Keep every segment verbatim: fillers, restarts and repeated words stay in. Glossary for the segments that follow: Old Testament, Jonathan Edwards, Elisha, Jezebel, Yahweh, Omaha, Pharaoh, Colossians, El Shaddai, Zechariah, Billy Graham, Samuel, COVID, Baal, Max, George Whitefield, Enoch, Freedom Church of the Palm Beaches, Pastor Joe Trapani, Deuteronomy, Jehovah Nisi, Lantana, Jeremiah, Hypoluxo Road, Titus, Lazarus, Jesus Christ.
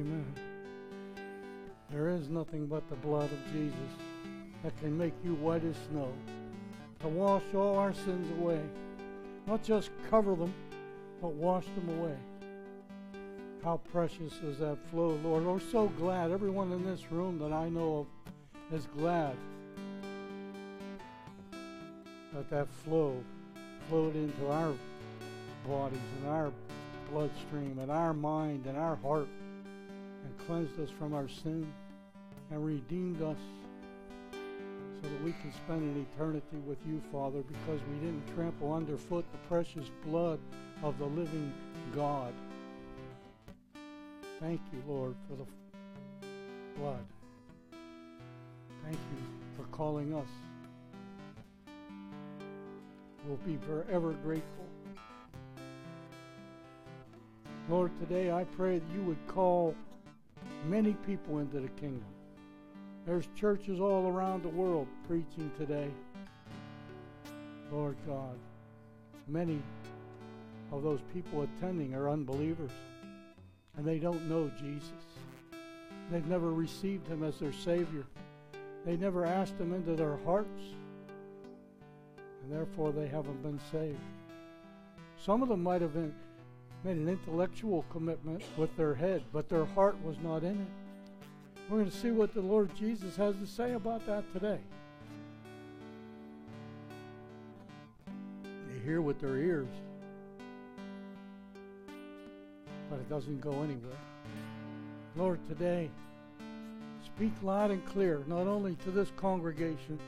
Amen. There is nothing but the blood of Jesus that can make you white as snow, to wash all our sins away. Not just cover them, but wash them away. How precious is that flow, Lord. We're so glad. Everyone in this room that I know of is glad that that flow flowed into our bodies and our bloodstream and our mind and our heart and cleansed us from our sin and redeemed us so that we can spend an eternity with you, Father, because we didn't trample underfoot the precious blood of the living God. Thank you, Lord, for the blood. Thank you for calling us. We'll be forever grateful. Lord, today I pray that you would call many people into the kingdom. There's churches all around the world preaching today. Lord God, many of those people attending are unbelievers, and they don't know Jesus. They've never received him as their Savior. They never asked him into their hearts, and therefore they haven't been saved. Some of them might have been, made an intellectual commitment with their head, but their heart was not in it. We're going to see what the Lord Jesus has to say about that today. They hear with their ears, but it doesn't go anywhere. Lord, today, speak loud and clear, not only to this congregation,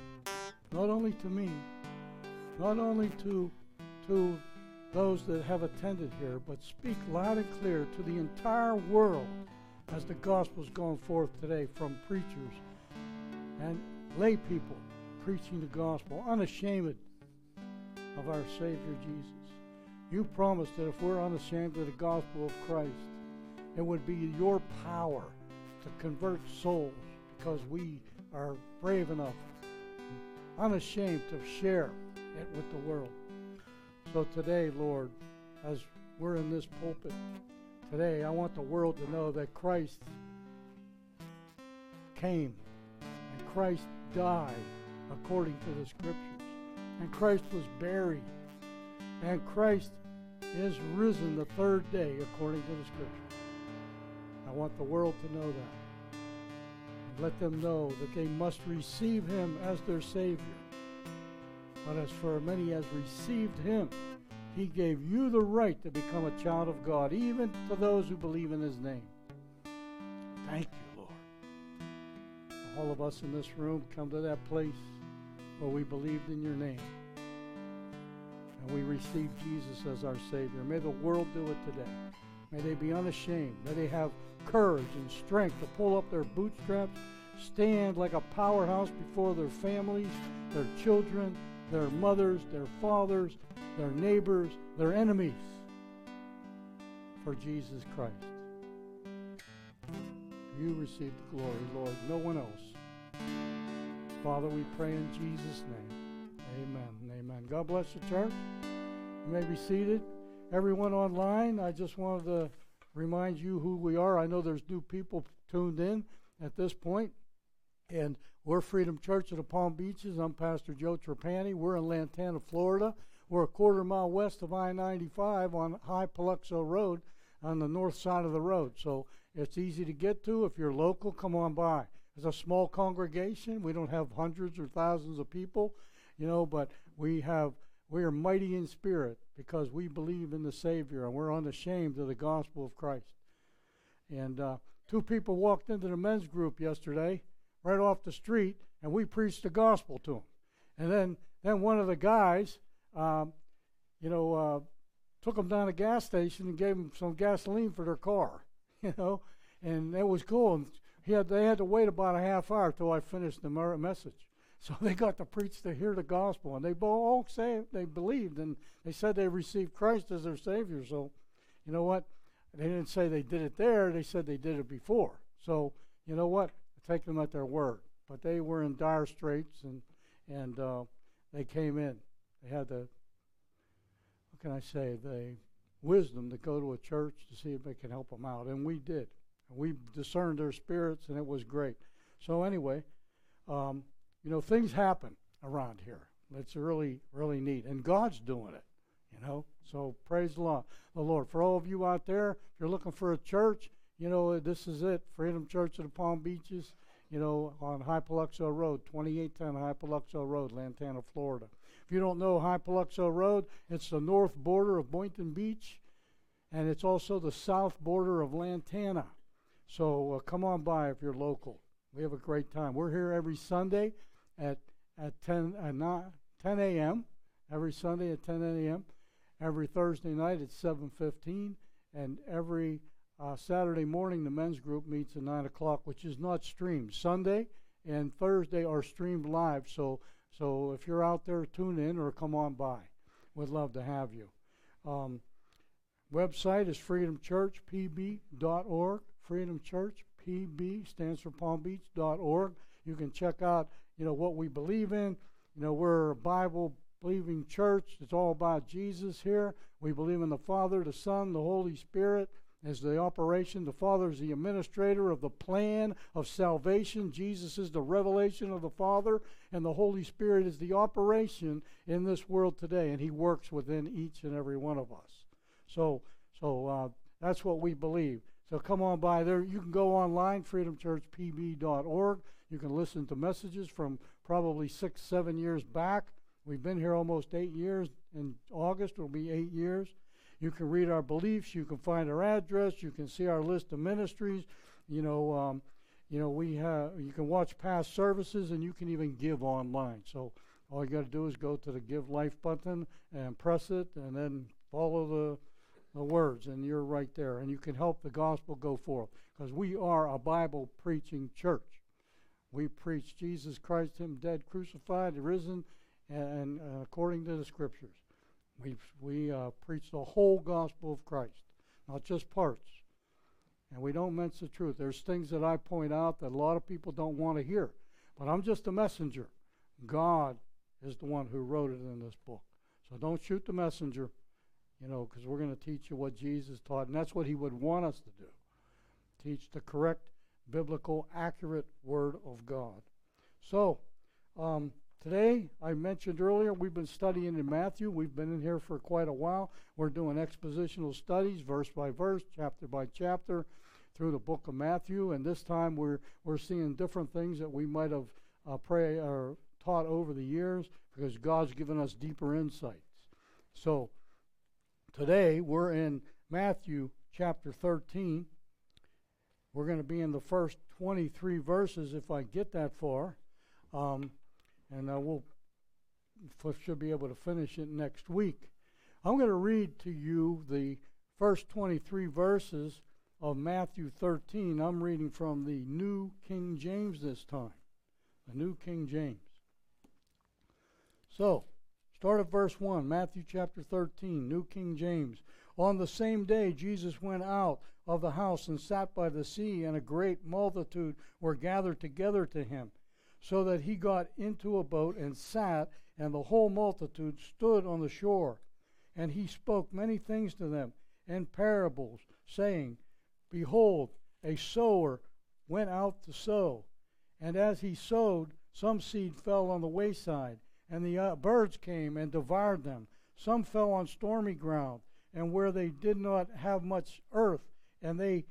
not only to me, not only to, to those that have attended here, but speak loud and clear to the entire world as the gospel's gone forth today from preachers and lay people preaching the gospel, unashamed of our Savior Jesus. You promised that if we're unashamed of the gospel of Christ, it would be your power to convert souls because we are brave enough, unashamed, to share it with the world. So today, Lord, as we're in this pulpit, today I want the world to know that Christ came and Christ died according to the Scriptures, and Christ was buried, and Christ is risen the third day according to the Scriptures. I want the world to know that. And let them know that they must receive him as their Savior. But as for many as received him, he gave you the right to become a child of God, even to those who believe in his name. Thank you, Lord. All of us in this room come to that place where we believed in your name. And we receive Jesus as our Savior. May the world do it today. May they be unashamed. May they have courage and strength to pull up their bootstraps, stand like a powerhouse before their families, their children, their mothers, their fathers, their neighbors, their enemies, for Jesus Christ. You receive the glory, Lord, no one else. Father, we pray in Jesus' name. Amen. Amen. God bless the church. You may be seated. Everyone online, I just wanted to remind you who we are. I know there's new people tuned in at this point, and we're Freedom Church of the Palm Beaches. I'm Pastor Joe Trapani. We're in Lantana, Florida. We're a quarter mile west of I ninety-five on Hypoluxo Road on the north side of the road. So it's easy to get to. If you're local, come on by. It's a small congregation. We don't have hundreds or thousands of people, you know, but we have, we are mighty in spirit because we believe in the Savior, and we're unashamed of the gospel of Christ. And uh, two people walked into the men's group yesterday, right off the street, and we preached the gospel to him. And then, then one of the guys, um, you know, uh, took them down to the gas station and gave them some gasoline for their car, you know, and it was cool. And he had, they had to wait about a half hour till I finished the message. So they got to preach to hear the gospel, and they all say they believed, and they said they received Christ as their Savior. So, you know what? They didn't say they did it there. They said they did it before. So, you know what? Take them at their word. But they were in dire straits, and and uh, they came in. They had the, what can I say, the wisdom to go to a church to see if they can help them out, and we did. And we discerned their spirits, and it was great. So anyway, um, you know, things happen around here. It's really, really neat. And God's doing it, you know. So praise the Lord. The Lord. For all of you out there, if you're looking for a church, you know, this is it. Freedom Church of the Palm Beaches, you know, on Hypoluxo Road, twenty-eight ten Hypoluxo Road, Lantana, Florida. If you don't know Hypoluxo Road, it's the north border of Boynton Beach, and it's also the south border of Lantana. So uh, come on by if you're local. We have a great time. We're here every Sunday at at ten a m Every Sunday at ten a m Every Thursday night at seven fifteen, and every uh, Saturday morning the men's group meets at nine o'clock, which is not streamed. Sunday and Thursday are streamed live. So so if you're out there, tune in or come on by. We'd love to have you. Um, website is freedom church p b dot org. freedom church p b stands for palm beach dot org. You can check out, you know, what we believe in. You know, we're a Bible-believing church. It's all about Jesus here. We believe in the Father, the Son, the Holy Spirit as the operation. The Father is the administrator of the plan of salvation. Jesus is the revelation of the Father, and the Holy Spirit is the operation in this world today, and He works within each and every one of us. So, so uh, that's what we believe. So come on by there. You can go online, freedom church p b dot org. You can listen to messages from probably six, seven years back. We've been here almost eight years. In August, it'll be eight years. You can read our beliefs. You can find our address. You can see our list of ministries. You know, um, you know, we have. You can watch past services, and you can even give online. So all you got to do is go to the Give Life button and press it, and then follow the. the words, and you're right there, and you can help the gospel go forth, because we are a Bible preaching church. We preach Jesus Christ, Him dead, crucified, risen, and uh, according to the Scriptures. We we uh, preach the whole gospel of Christ, not just parts, and we don't mince the truth. There's things that I point out that a lot of people don't want to hear, but I'm just a messenger. God is the one who wrote it in this book, so don't shoot the messenger. You know, because we're going to teach you what Jesus taught, and that's what He would want us to do. Teach the correct, biblical, accurate Word of God. So, um, today, I mentioned earlier, we've been studying in Matthew. We've been in here for quite a while. We're doing expositional studies, verse by verse, chapter by chapter, through the book of Matthew, and this time we're, we're seeing different things that we might have uh, pray or taught over the years, because God's given us deeper insights. So, today, we're in Matthew chapter thirteen. We're going to be in the first twenty-three verses, if I get that far. Um, and I will, should be able to finish it next week. I'm going to read to you the first twenty-three verses of Matthew thirteen. I'm reading from the New King James this time. The New King James. So, start at verse one, Matthew chapter thirteen, New King James. On the same day, Jesus went out of the house and sat by the sea, and a great multitude were gathered together to him, so that he got into a boat and sat, and the whole multitude stood on the shore. And he spoke many things to them in parables, saying, Behold, a sower went out to sow. And as he sowed, some seed fell on the wayside, and the uh, birds came and devoured them. Some fell on stormy ground, and where they did not have much earth, and they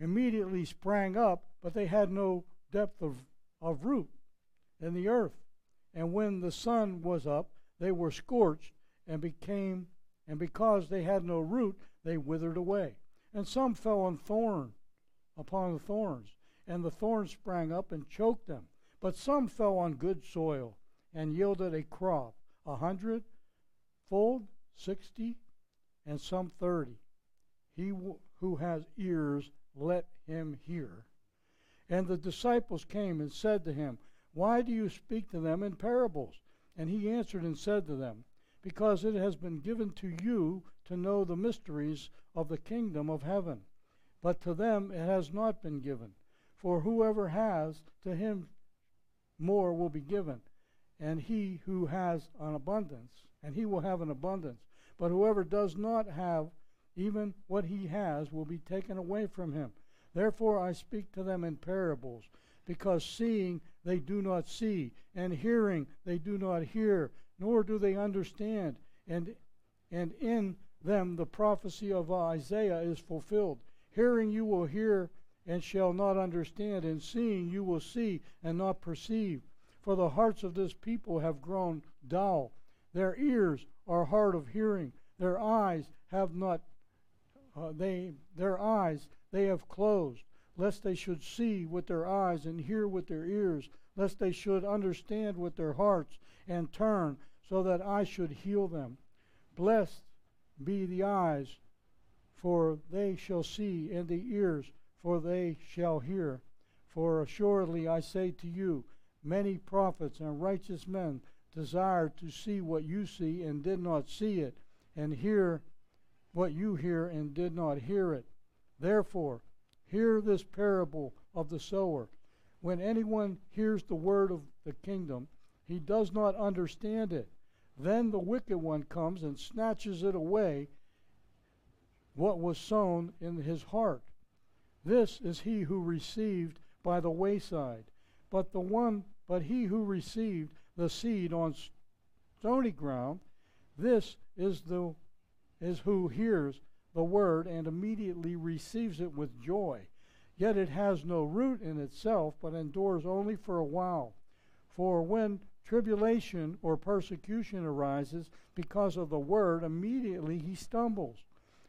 immediately sprang up, but they had no depth of, of root in the earth. And when the sun was up, they were scorched, and became, and because they had no root, they withered away. And some fell on thorn, upon the thorns, and the thorns sprang up and choked them. But some fell on good soil, and yielded a crop, a hundredfold, sixty, and some thirty. He w who has ears, let him hear. And the disciples came and said to him, Why do you speak to them in parables? And he answered and said to them, Because it has been given to you to know the mysteries of the kingdom of heaven, but to them it has not been given. For whoever has, to him more will be given, and he who has an abundance, and he will have an abundance. But whoever does not have even what he has will be taken away from him. Therefore I speak to them in parables, because seeing they do not see, and hearing they do not hear, nor do they understand. And, and in them the prophecy of Isaiah is fulfilled. Hearing you will hear and shall not understand, and seeing you will see and not perceive. For the hearts of this people have grown dull. Their ears are hard of hearing. Their eyes have not, uh, they, their eyes they have closed, lest they should see with their eyes and hear with their ears, lest they should understand with their hearts and turn, so that I should heal them. Blessed be the eyes, for they shall see, and the ears, for they shall hear. For assuredly I say to you, many prophets and righteous men desired to see what you see and did not see it, and hear what you hear and did not hear it. Therefore, hear this parable of the sower. When anyone hears the word of the kingdom, he does not understand it. Then the wicked one comes and snatches it away, what was sown in his heart. This is he who received by the wayside. But the one, but he who received the seed on stony ground, this is the is who hears the word and immediately receives it with joy. Yet it has no root in itself, but endures only for a while. For when tribulation or persecution arises because of the word, immediately he stumbles.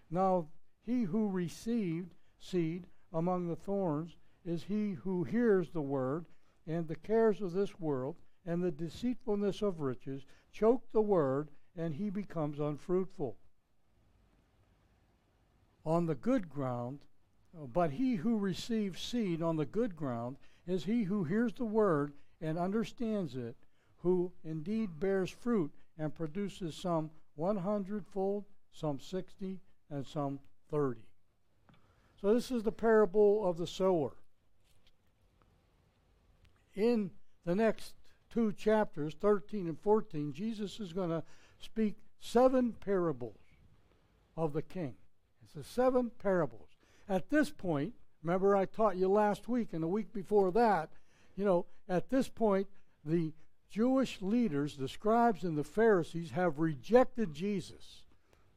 Now he who received seed among the thorns is he who hears the word, and the cares of this world and the deceitfulness of riches choke the word, and he becomes unfruitful. On the good ground, but he who receives seed on the good ground is he who hears the word and understands it, who indeed bears fruit and produces some one hundredfold, some sixty, and some thirty. So this is the parable of the sower. In the next two chapters, thirteen and fourteen, Jesus is going to speak seven parables of the king. It's the seven parables. At this point, remember I taught you last week and the week before that, you know, at this point, the Jewish leaders, the scribes and the Pharisees, have rejected Jesus.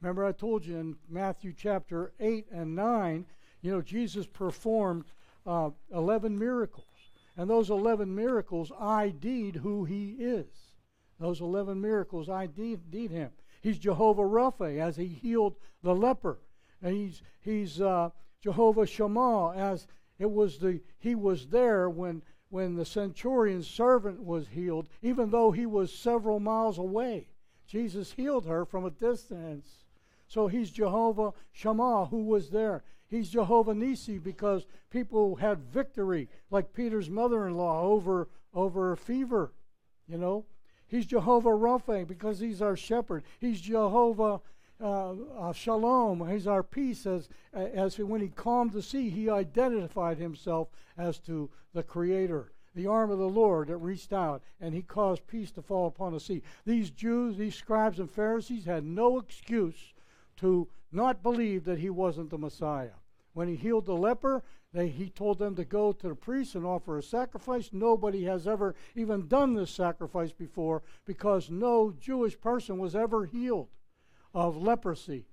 Remember I told you in Matthew chapter eight and nine, you know, Jesus performed uh, eleven miracles. And those eleven miracles ID'd who he is. Those eleven miracles ID'd him. He's Jehovah Rapha as he healed the leper. And he's, he's uh, Jehovah Shammah as it was the, he was there when when the centurion's servant was healed, even though he was several miles away. Jesus healed her from a distance. So he's Jehovah Shammah, who was there. He's Jehovah Nisi because people had victory, like Peter's mother-in-law over, over a fever, you know. He's Jehovah Rapha because he's our shepherd. He's Jehovah uh, uh, Shalom. He's our peace. As, as when he calmed the sea, he identified himself as to the Creator, the arm of the Lord that reached out, and he caused peace to fall upon the sea. These Jews, these scribes and Pharisees had no excuse to not believe that he wasn't the Messiah. When he healed the leper, they, he told them to go to the priest and offer a sacrifice. Nobody has ever even done this sacrifice before because no Jewish person was ever healed of leprosy.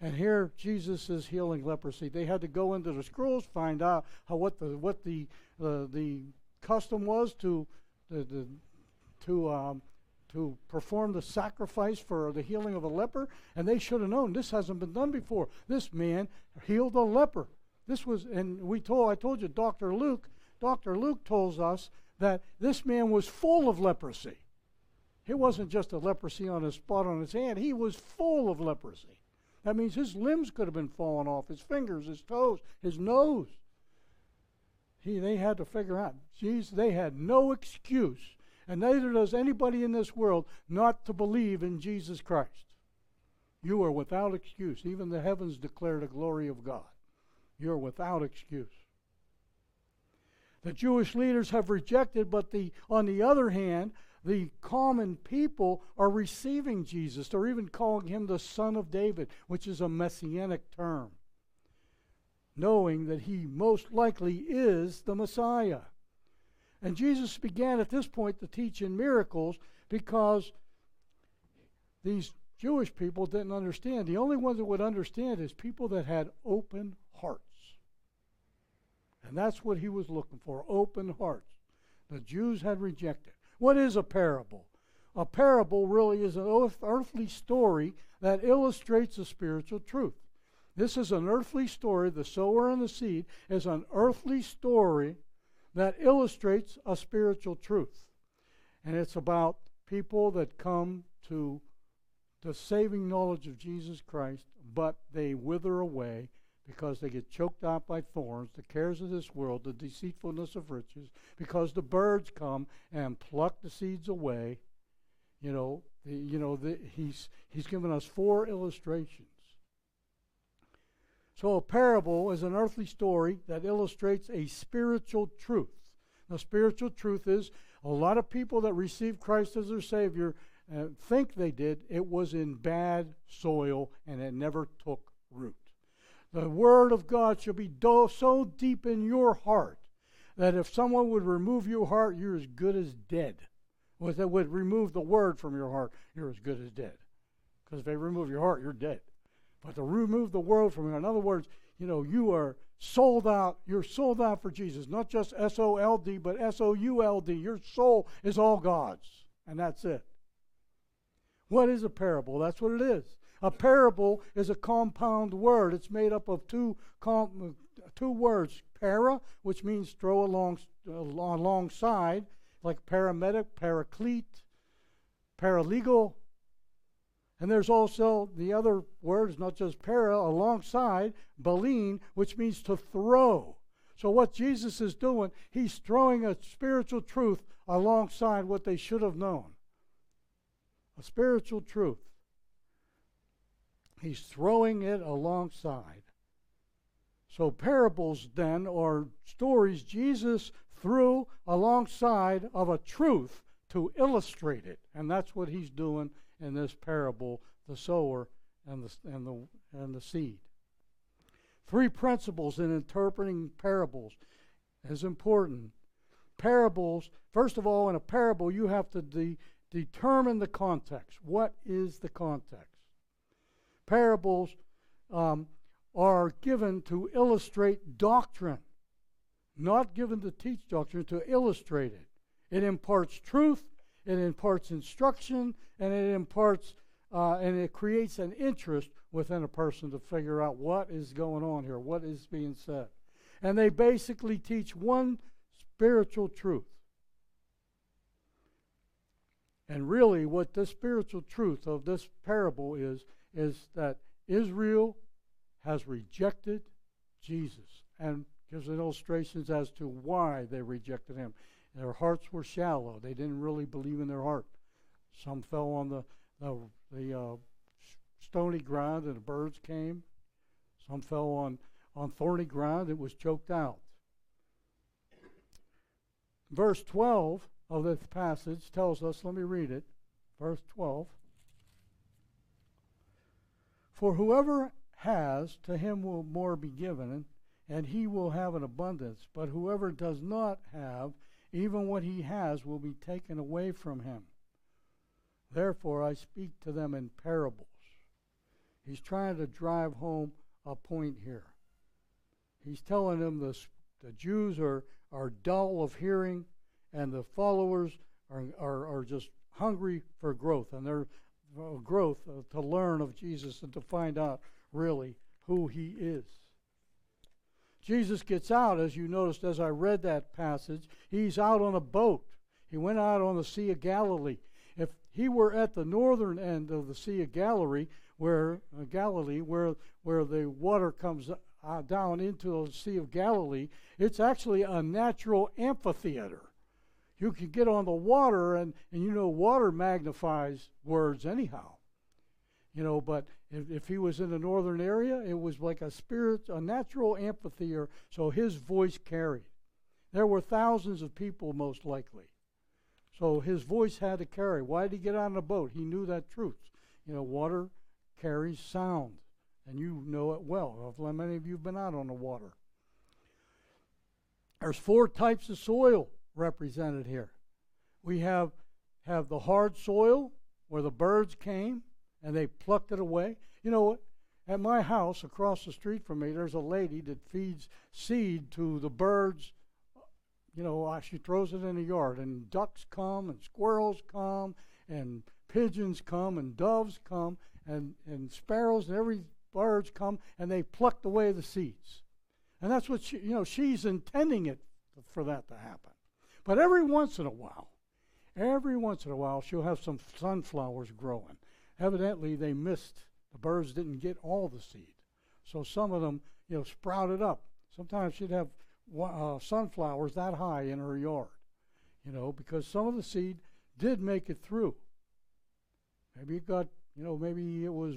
And here Jesus is healing leprosy. They had to go into the scrolls, find out how what the what the uh, the custom was to the, the to um, who performed the sacrifice for the healing of a leper, and they should have known this hasn't been done before. This man healed a leper. This was, and we told, I told you, Doctor Luke, Doctor Luke tells us that this man was full of leprosy. It wasn't just a leprosy on a spot on his hand. He was full of leprosy. That means his limbs could have been falling off, his fingers, his toes, his nose. He, they had to figure out. Geez, they had no excuse. And neither does anybody in this world not to believe in Jesus Christ. You are without excuse. Even the heavens declare the glory of God. You are without excuse. The Jewish leaders have rejected, but the, on the other hand, the common people are receiving Jesus. They're even calling him the Son of David, which is a messianic term. knowing that he most likely is the Messiah. And Jesus began at this point to teach in miracles because these Jewish people didn't understand. The only ones that would understand is people that had open hearts. And that's what he was looking for, open hearts. The Jews had rejected. What is a parable? A parable really is an earthly story that illustrates a spiritual truth. This is an earthly story. The sower and the seed is an earthly story that illustrates a spiritual truth. And it's about people that come to the saving knowledge of Jesus Christ, but they wither away because they get choked out by thorns, the cares of this world, the deceitfulness of riches, because the birds come and pluck the seeds away. You know, the, you know the, he's, he's given us four illustrations. So a parable is an earthly story that illustrates a spiritual truth. The spiritual truth is a lot of people that received Christ as their Savior uh, think they did. It was in bad soil and it never took root. The Word of God shall be do- so deep in your heart that if someone would remove your heart, you're as good as dead. Or if they would remove the Word from your heart, you're as good as dead. Because if they remove your heart, you're dead. But to remove the world from you. In other words, you know, you are sold out. You're sold out for Jesus. Not just S O L D, but S O U L D. Your soul is all God's. And that's it. What is a parable? That's what it is. A parable is a compound word. It's made up of two com two words. Para, which means throw along, uh, alongside, like paramedic, paraclete, paralegal. And there's also the other words, not just para, alongside, baleen, which means to throw. So what Jesus is doing, he's throwing a spiritual truth alongside what they should have known. A spiritual truth. He's throwing it alongside. So parables then are stories Jesus threw alongside of a truth to illustrate it. And that's what he's doing in this parable, the sower and the, and the, and the seed. Three principles in interpreting parables is important. Parables, first of all, in a parable, you have to de- determine the context. What is the context? Parables um, are given to illustrate doctrine, not given to teach doctrine, to illustrate it. It imparts truth, it imparts instruction, and it imparts, uh, and it creates an interest within a person to figure out what is going on here, what is being said. And they basically teach one spiritual truth. And really what the spiritual truth of this parable is, is that Israel has rejected Jesus, and gives an illustrations as to why they rejected him. Their hearts were shallow. They didn't really believe in their heart. Some fell on the, the, the uh, stony ground and the birds came. Some fell on, on thorny ground. It was choked out. Verse twelve of this passage tells us, let me read it. Verse twelve. For whoever has, to him will more be given, and he will have an abundance. But whoever does not have, even what he has will be taken away from him. Therefore, I speak to them in parables. He's trying to drive home a point here. He's telling them the, the Jews are, are dull of hearing, and the followers are, are, are just hungry for growth, and their uh, growth uh, to learn of Jesus and to find out really who he is. Jesus gets out, as you noticed as I read that passage, he's out on a boat. He went out on the Sea of Galilee. If he were at the northern end of the Sea of Galilee, where uh, Galilee, where where the water comes uh, down into the Sea of Galilee, it's actually a natural amphitheater. You can get on the water, and, and you know water magnifies words anyhow. You know, but if, if he was in the northern area, it was like a spirit, a natural amphitheater, so his voice carried. There were thousands of people, most likely. So his voice had to carry. Why did he get on the boat? He knew that truth. You know, water carries sound, and you know it well. yourself. Well, many of you have been out on the water. There's four types of soil represented here. We have, have the hard soil where the birds came and they plucked it away. You know what? At my house across the street from me, there's a lady that feeds seed to the birds. You know, she throws it in the yard, and ducks come, and squirrels come, and pigeons come, and doves come, and, and sparrows, and every birds come, and they plucked away the seeds. And that's what, she, you know, she's intending it for that to happen. But every once in a while, every once in a while, she'll have some sunflowers growing. Evidently, they missed. The birds didn't get all the seed. So some of them, you know, sprouted up. Sometimes she'd have uh, sunflowers that high in her yard, you know, because some of the seed did make it through. Maybe it got, you know, maybe it was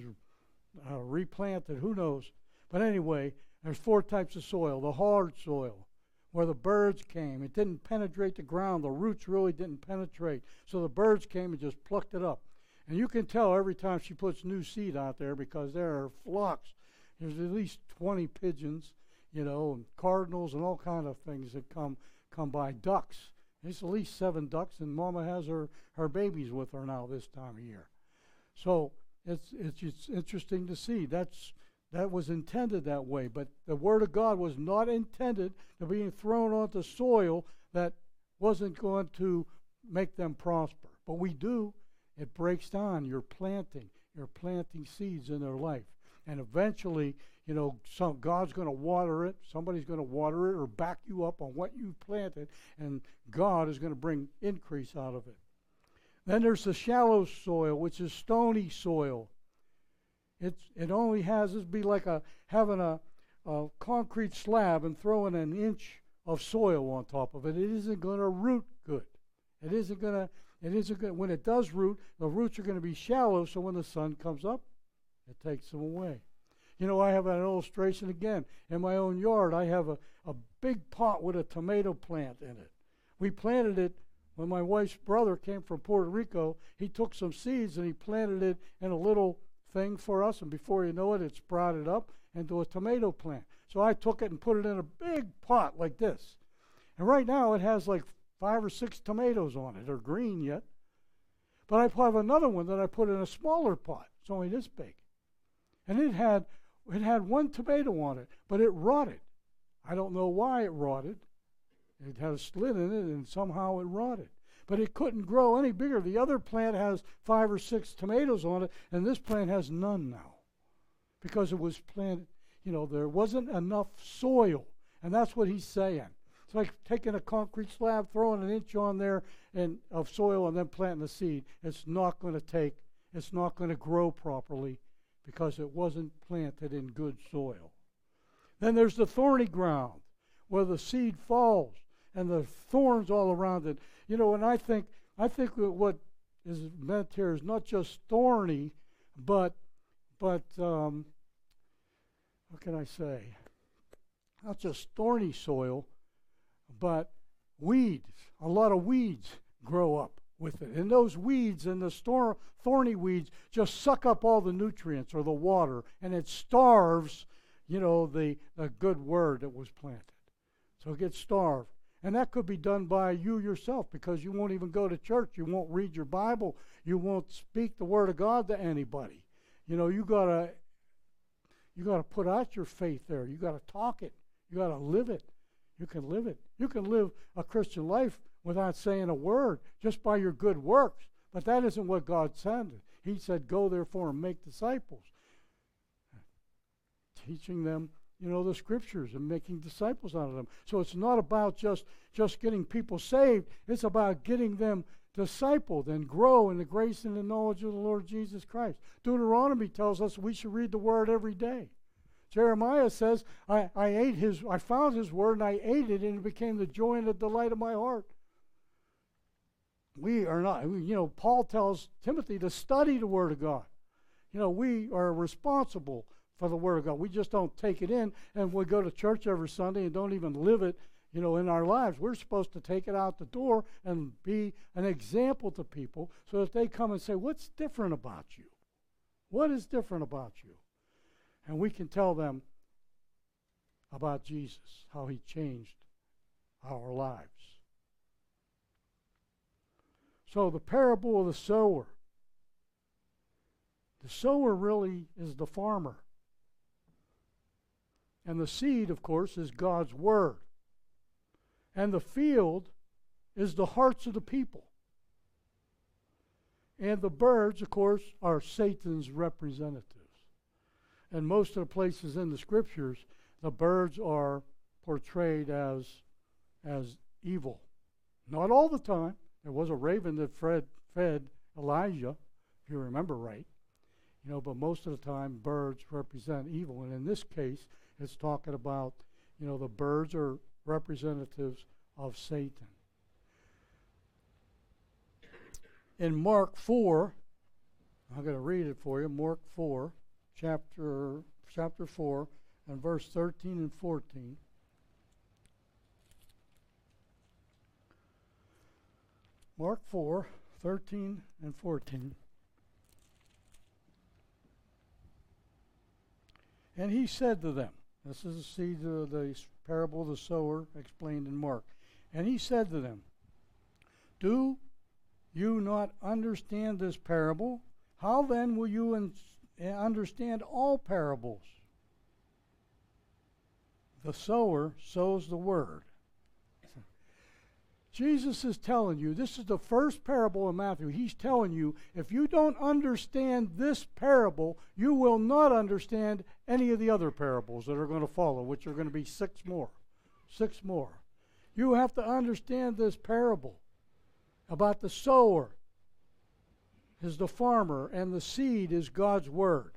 uh, replanted, who knows. But anyway, there's four types of soil. The hard soil, where the birds came. It didn't penetrate the ground. The roots really didn't penetrate. So the birds came and just plucked it up. And you can tell every time she puts new seed out there because there are flocks. There's at least twenty pigeons, you know, and cardinals and all kind of things that come come by. Ducks. There's at least seven ducks, and Mama has her, her babies with her now this time of year. So it's, it's it's interesting to see. That's that was intended that way, but the Word of God was not intended to be thrown onto soil that wasn't going to make them prosper. But we do. It breaks down. You're planting. You're planting seeds in their life. And eventually, you know, some, God's going to water it. Somebody's going to water it or back you up on what you planted. And God is going to bring increase out of it. Then there's the shallow soil, which is stony soil. It's, it only has, it'd be like a, having a, a concrete slab and throwing an inch of soil on top of it. It isn't going to root good. It isn't going to... It is a good, when it does root, the roots are going to be shallow, so when the sun comes up, it takes them away. You know, I have an illustration again. In my own yard, I have a, a big pot with a tomato plant in it. We planted it when my wife's brother came from Puerto Rico. He took some seeds and he planted it in a little thing for us, and before you know it, it sprouted up into a tomato plant. So I took it and put it in a big pot like this. And right now, it has like five or six tomatoes on it. They're green yet. But I have another one that I put in a smaller pot. It's only this big. And it had, it had one tomato on it, but it rotted. I don't know why it rotted. It had a slit in it, and somehow it rotted. But it couldn't grow any bigger. The other plant has five or six tomatoes on it, and this plant has none now. Because it was planted, you know, there wasn't enough soil. And that's what he's saying. It's like taking a concrete slab, throwing an inch on there and of soil, and then planting a seed. It's not going to take, it's not going to grow properly because it wasn't planted in good soil. Then there's the thorny ground where the seed falls and the thorns all around it. You know, and I think, I think what is meant here is not just thorny, but, but um, what can I say? Not just thorny soil, but weeds, a lot of weeds grow up with it. And those weeds and the stor- thorny weeds just suck up all the nutrients or the water, and it starves, you know, the, the good word that was planted. So it gets starved. And that could be done by you yourself because you won't even go to church. You won't read your Bible. You won't speak the Word of God to anybody. You know, you gotta, you gotta put out your faith there. You gotta talk it. You gotta live it. You can live it. You can live a Christian life without saying a word, just by your good works. But that isn't what God said. He said, go therefore and make disciples. Teaching them, you know, the Scriptures and making disciples out of them. So it's not about just, just getting people saved. It's about getting them discipled and grow in the grace and the knowledge of the Lord Jesus Christ. Deuteronomy tells us we should read the Word every day. Jeremiah says, I, I ate his, I found his word and I ate it, and it became the joy and the delight of my heart. We are not, you know, Paul tells Timothy to study the Word of God. You know, we are responsible for the Word of God. We just don't take it in, and we go to church every Sunday and don't even live it, you know, in our lives. We're supposed to take it out the door and be an example to people so that they come and say, what's different about you? What is different about you? And we can tell them about Jesus, how he changed our lives. So the parable of the sower. The sower really is the farmer. And the seed, of course, is God's word. And the field is the hearts of the people. And the birds, of course, are Satan's representatives. And most of the places in the scriptures, the birds are portrayed as, as evil. Not all the time. There was a raven that fed, fed Elijah, if you remember right. You know, but most of the time, birds represent evil. And in this case, it's talking about, you know, the birds are representatives of Satan. In Mark four, I'm going to read it for you, Mark four, chapter, chapter four, and verse thirteen and fourteen. Mark four, thirteen and fourteen. And he said to them, this is the seed of the parable of the sower explained in Mark. And he said to them, do you not understand this parable? How then will you understand all parables? The sower sows the word. Jesus is telling you, this is the first parable in Matthew. He's telling you, if you don't understand this parable, you will not understand any of the other parables that are going to follow, which are going to be six more. Six more. You have to understand this parable about the sower is the farmer, and the seed is God's word.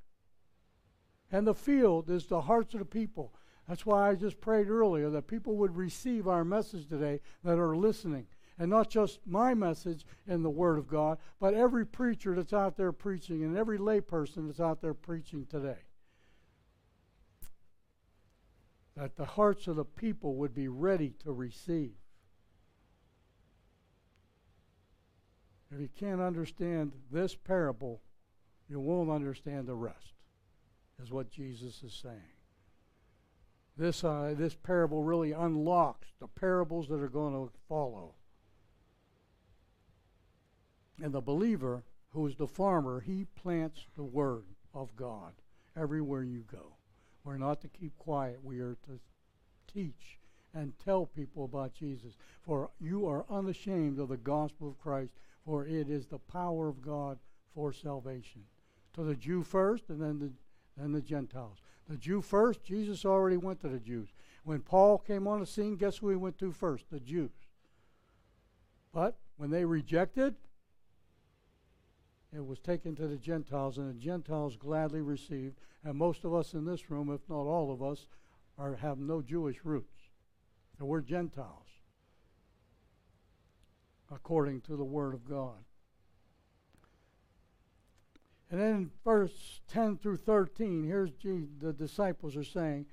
And the field is the hearts of the people. That's why I just prayed earlier that people would receive our message today that are listening. And not just my message in the Word of God, but every preacher that's out there preaching and every layperson that's out there preaching today. That the hearts of the people would be ready to receive. If you can't understand this parable, you won't understand the rest, is what Jesus is saying. This, uh, this parable really unlocks the parables that are going to follow. And the believer, who is the farmer, he plants the word of God everywhere you go. We're not to keep quiet. We are to teach and tell people about Jesus. For you are unashamed of the gospel of Christ, for it is the power of God for salvation. To the Jew first, and then the, then the Gentiles. The Jew first, Jesus already went to the Jews. When Paul came on the scene, guess who he went to first? The Jews. But when they rejected, it was taken to the Gentiles, and the Gentiles gladly received. And most of us in this room, if not all of us, are, have no Jewish roots. And we're Gentiles, according to the Word of God. And then in verse ten through thirteen, here's Je the disciples are saying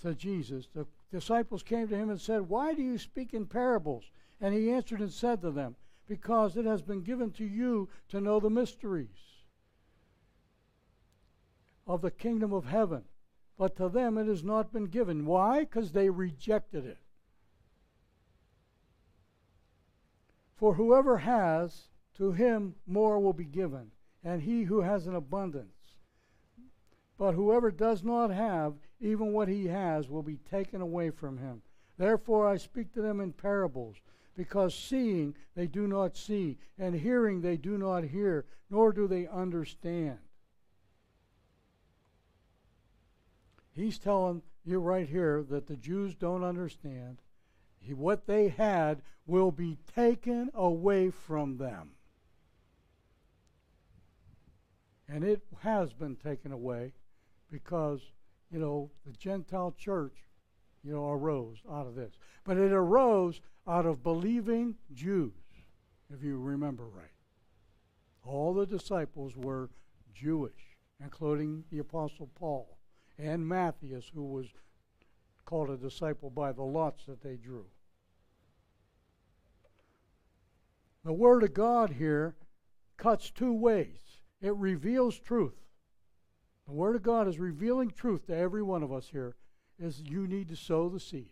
to Jesus, the disciples came to him and said, why do you speak in parables? And he answered and said to them, because it has been given to you to know the mysteries of the kingdom of heaven, but to them it has not been given. Why? Because they rejected it. For whoever has, to him more will be given, and he who has an abundance. But whoever does not have, even what he has will be taken away from him. Therefore I speak to them in parables, because seeing they do not see, and hearing they do not hear, nor do they understand. He's telling you right here that the Jews don't understand. He, what they had will be taken away from them. And it has been taken away because, you know, the Gentile church, you know, arose out of this. But it arose out of believing Jews, if you remember right. All the disciples were Jewish, including the Apostle Paul and Matthias, who was called a disciple by the lots that they drew. The Word of God here cuts two ways. It reveals truth. The Word of God is revealing truth to every one of us here. is you need to sow the seed.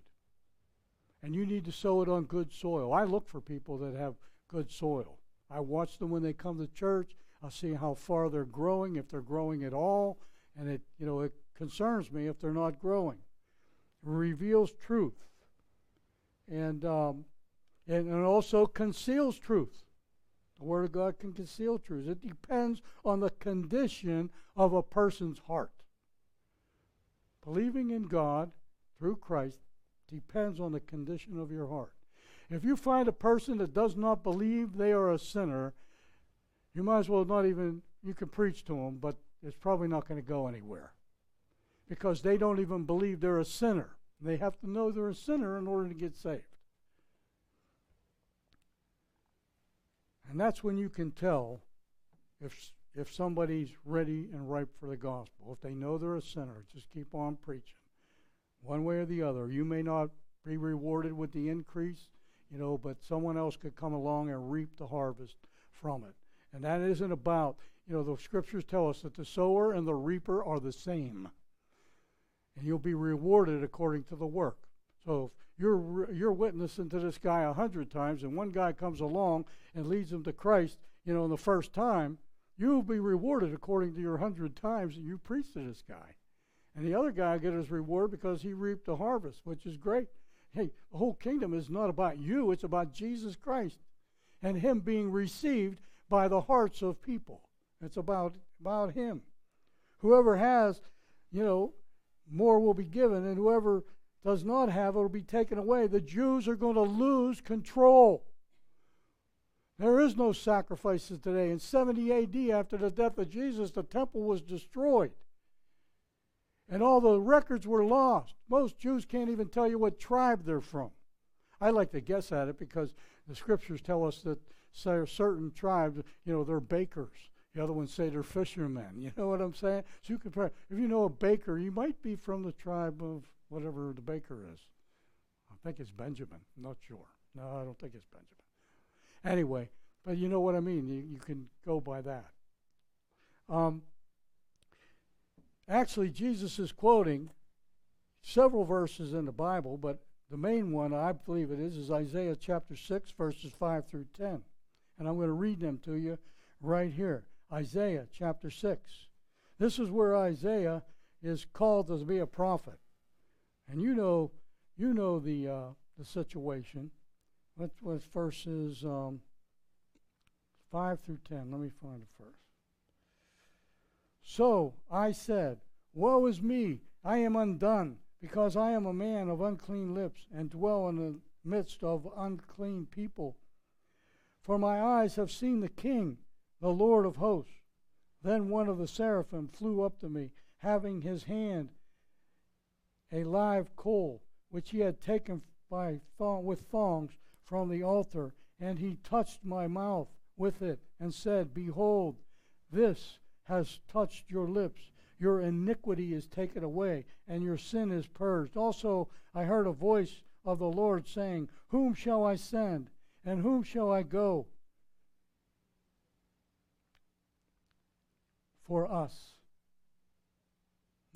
And you need to sow it on good soil. I look for people that have good soil. I watch them when they come to church. I'll see how far they're growing, if they're growing at all. And it, you know, it concerns me if they're not growing. It reveals truth. And, um, and it also conceals truth. The Word of God can conceal truth. It depends on the condition of a person's heart. Believing in God through Christ depends on the condition of your heart. If you find a person that does not believe they are a sinner, you might as well not even, you can preach to them, but it's probably not going to go anywhere. Because they don't even believe they're a sinner. They have to know they're a sinner in order to get saved. And that's when you can tell if, if somebody's ready and ripe for the gospel. If they know they're a sinner, just keep on preaching. One way or the other. You may not be rewarded with the increase, you know, but someone else could come along and reap the harvest from it. And that isn't about, you know, the scriptures tell us that the sower and the reaper are the same. And you'll be rewarded according to the work. So if you're, you're witnessing to this guy a hundred times and one guy comes along and leads him to Christ, you know, in the first time, you'll be rewarded according to your hundred times that you preached to this guy. And the other guy got his reward because he reaped the harvest, which is great. Hey, the whole kingdom is not about you. It's about Jesus Christ and him being received by the hearts of people. It's about, about him. Whoever has, you know, more will be given, and whoever does not have it will be taken away. The Jews are going to lose control. There is no sacrifices today. In seventy A D, after the death of Jesus, the temple was destroyed. And all the records were lost. Most Jews can't even tell you what tribe they're from. I like to guess at it because the scriptures tell us that certain tribes, you know, they're bakers. The other ones say they're fishermen. You know what I'm saying? So you can try. If you know a baker, you might be from the tribe of whatever the baker is. I think it's Benjamin. I'm not sure. No, I don't think it's Benjamin. Anyway, but you know what I mean. You, you can go by that. Um. Actually, Jesus is quoting several verses in the Bible, but the main one, I believe it is, is Isaiah chapter six, verses five through ten. And I'm going to read them to you right here. Isaiah chapter six. This is where Isaiah is called to be a prophet. And you know you know the uh, the situation. What, what verse is um, five through ten? Let me find it first. So I said, woe is me, I am undone, because I am a man of unclean lips, and dwell in the midst of unclean people. For my eyes have seen the King, the Lord of hosts. Then one of the seraphim flew up to me, having in his hand a live coal, which he had taken by thong, with thongs from the altar, and he touched my mouth with it, and said, behold, this has touched your lips. Your iniquity is taken away, and your sin is purged. Also I heard a voice of the Lord saying, whom shall I send, and whom shall I go for us?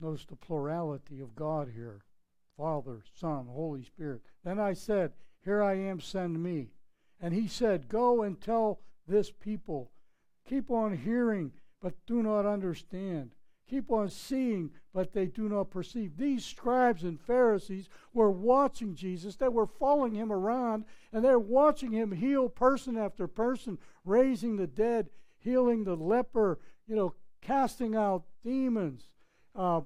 Notice the plurality of God here. Father, Son, Holy Spirit. Then I said, here I am, send me. And he said, go and tell this people, keep on hearing, but do not understand. Keep on seeing, but they do not perceive. These scribes and Pharisees were watching Jesus. They were following him around, and they're watching him heal person after person, raising the dead, healing the leper, you know, casting out demons. Uh,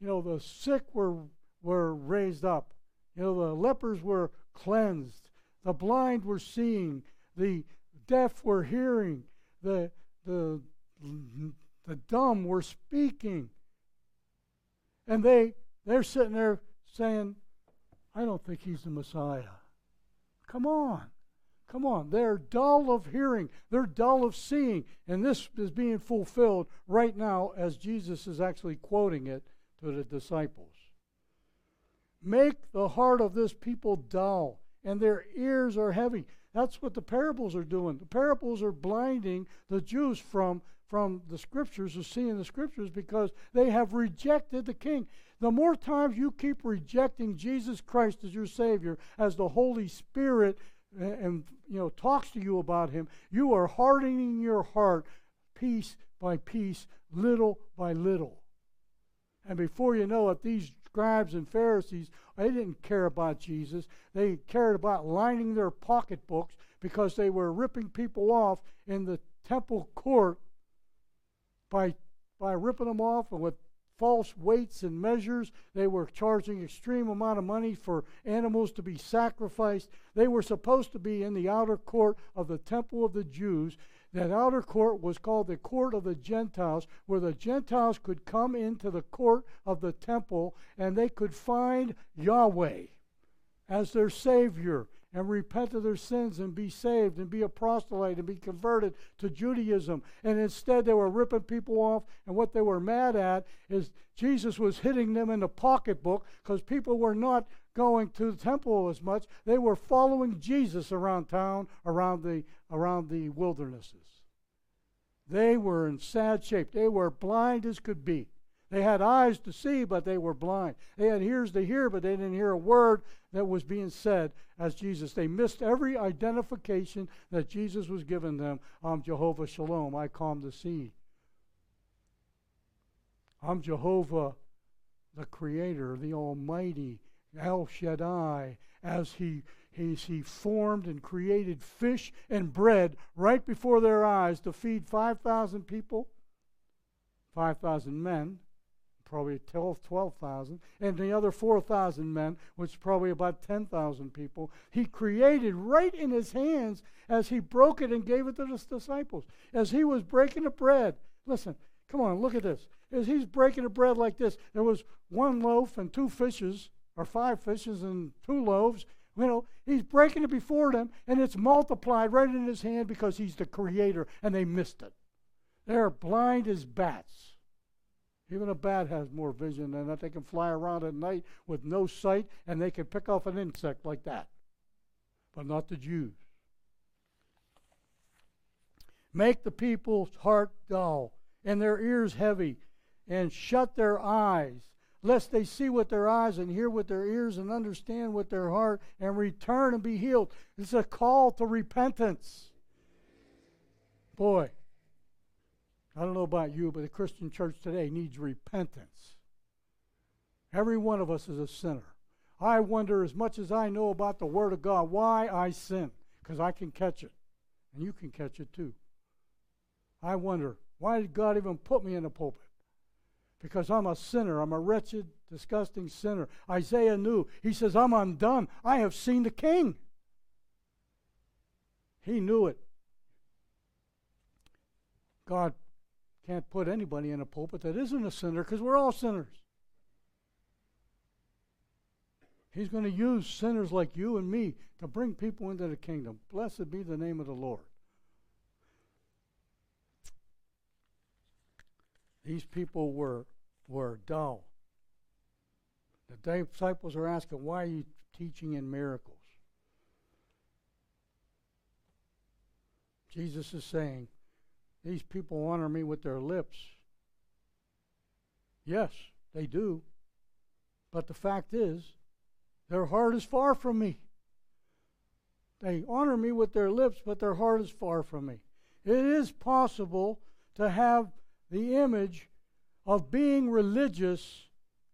you know, the sick were, were raised up. You know, the lepers were cleansed. The blind were seeing. The deaf were hearing. The, the The dumb were speaking. And they, they're sitting there saying, I don't think he's the Messiah. Come on. Come on. They're dull of hearing. They're dull of seeing. And this is being fulfilled right now as Jesus is actually quoting it to the disciples. Make the heart of this people dull, and their ears are heavy. That's what the parables are doing. The parables are blinding the Jews from from the scriptures, of seeing the scriptures, because they have rejected the King. The more times you keep rejecting Jesus Christ as your Savior, as the Holy Spirit and, and you know talks to you about Him, you are hardening your heart piece by piece, little by little. And before you know it, these scribes and Pharisees, they didn't care about Jesus. They cared about lining their pocketbooks because they were ripping people off in the temple court by, by ripping them off and with false weights and measures. They were charging extreme amount of money for animals to be sacrificed. They were supposed to be in the outer court of the temple of the Jews. That outer court was called the court of the Gentiles, where the Gentiles could come into the court of the temple and they could find Yahweh as their Savior and repent of their sins and be saved and be a proselyte and be converted to Judaism. And instead they were ripping people off, and what they were mad at is Jesus was hitting them in the pocketbook because people were not going to the temple as much. They were following Jesus around town, around the, around the wildernesses. They were in sad shape. They were blind as could be. They had eyes to see, but they were blind. They had ears to hear, but they didn't hear a word that was being said as Jesus. They missed every identification that Jesus was giving them. I'm Jehovah Shalom. I calm the sea. I'm Jehovah, the Creator, the Almighty, El Shaddai, as he, he, he formed and created fish and bread right before their eyes to feed five thousand people, five thousand men, probably twelve thousand, and the other four thousand men, which is probably about ten thousand people. He created right in his hands as he broke it and gave it to his disciples. As he was breaking the bread, listen, come on, look at this. As he's breaking the bread like this, there was one loaf and two fishes, or five fishes and two loaves. You know, he's breaking it before them, and it's multiplied right in his hand because he's the Creator, and they missed it. They're blind as bats. Even a bat has more vision than that. They can fly around at night with no sight, and they can pick off an insect like that. But not the Jews. Make the people's heart dull, and their ears heavy, and shut their eyes, lest they see with their eyes and hear with their ears and understand with their heart and return and be healed. It's a call to repentance. Boy. I don't know about you, but the Christian church today needs repentance. Every one of us is a sinner. I wonder, as much as I know about the Word of God, why I sin. Because I can catch it. And you can catch it too. I wonder, why did God even put me in the pulpit? Because I'm a sinner. I'm a wretched, disgusting sinner. Isaiah knew. He says, I'm undone. I have seen the King. He knew it. God can't put anybody in a pulpit that isn't a sinner, because we're all sinners. He's going to use sinners like you and me to bring people into the kingdom. Blessed be the name of the Lord. These people were, were dull. The disciples are asking, why are you teaching in miracles? Jesus is saying, these people honor me with their lips. Yes, they do. But the fact is, their heart is far from me. They honor me with their lips, but their heart is far from me. It is possible to have the image of being religious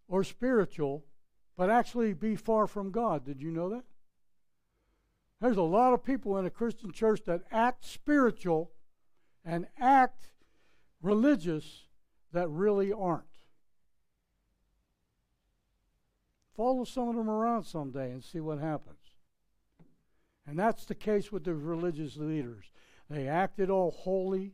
or spiritual, but actually be far from God. Did you know that? There's a lot of people in a Christian church that act spiritual and act religious that really aren't. Follow some of them around someday and see what happens. And that's the case with the religious leaders. They acted all holy,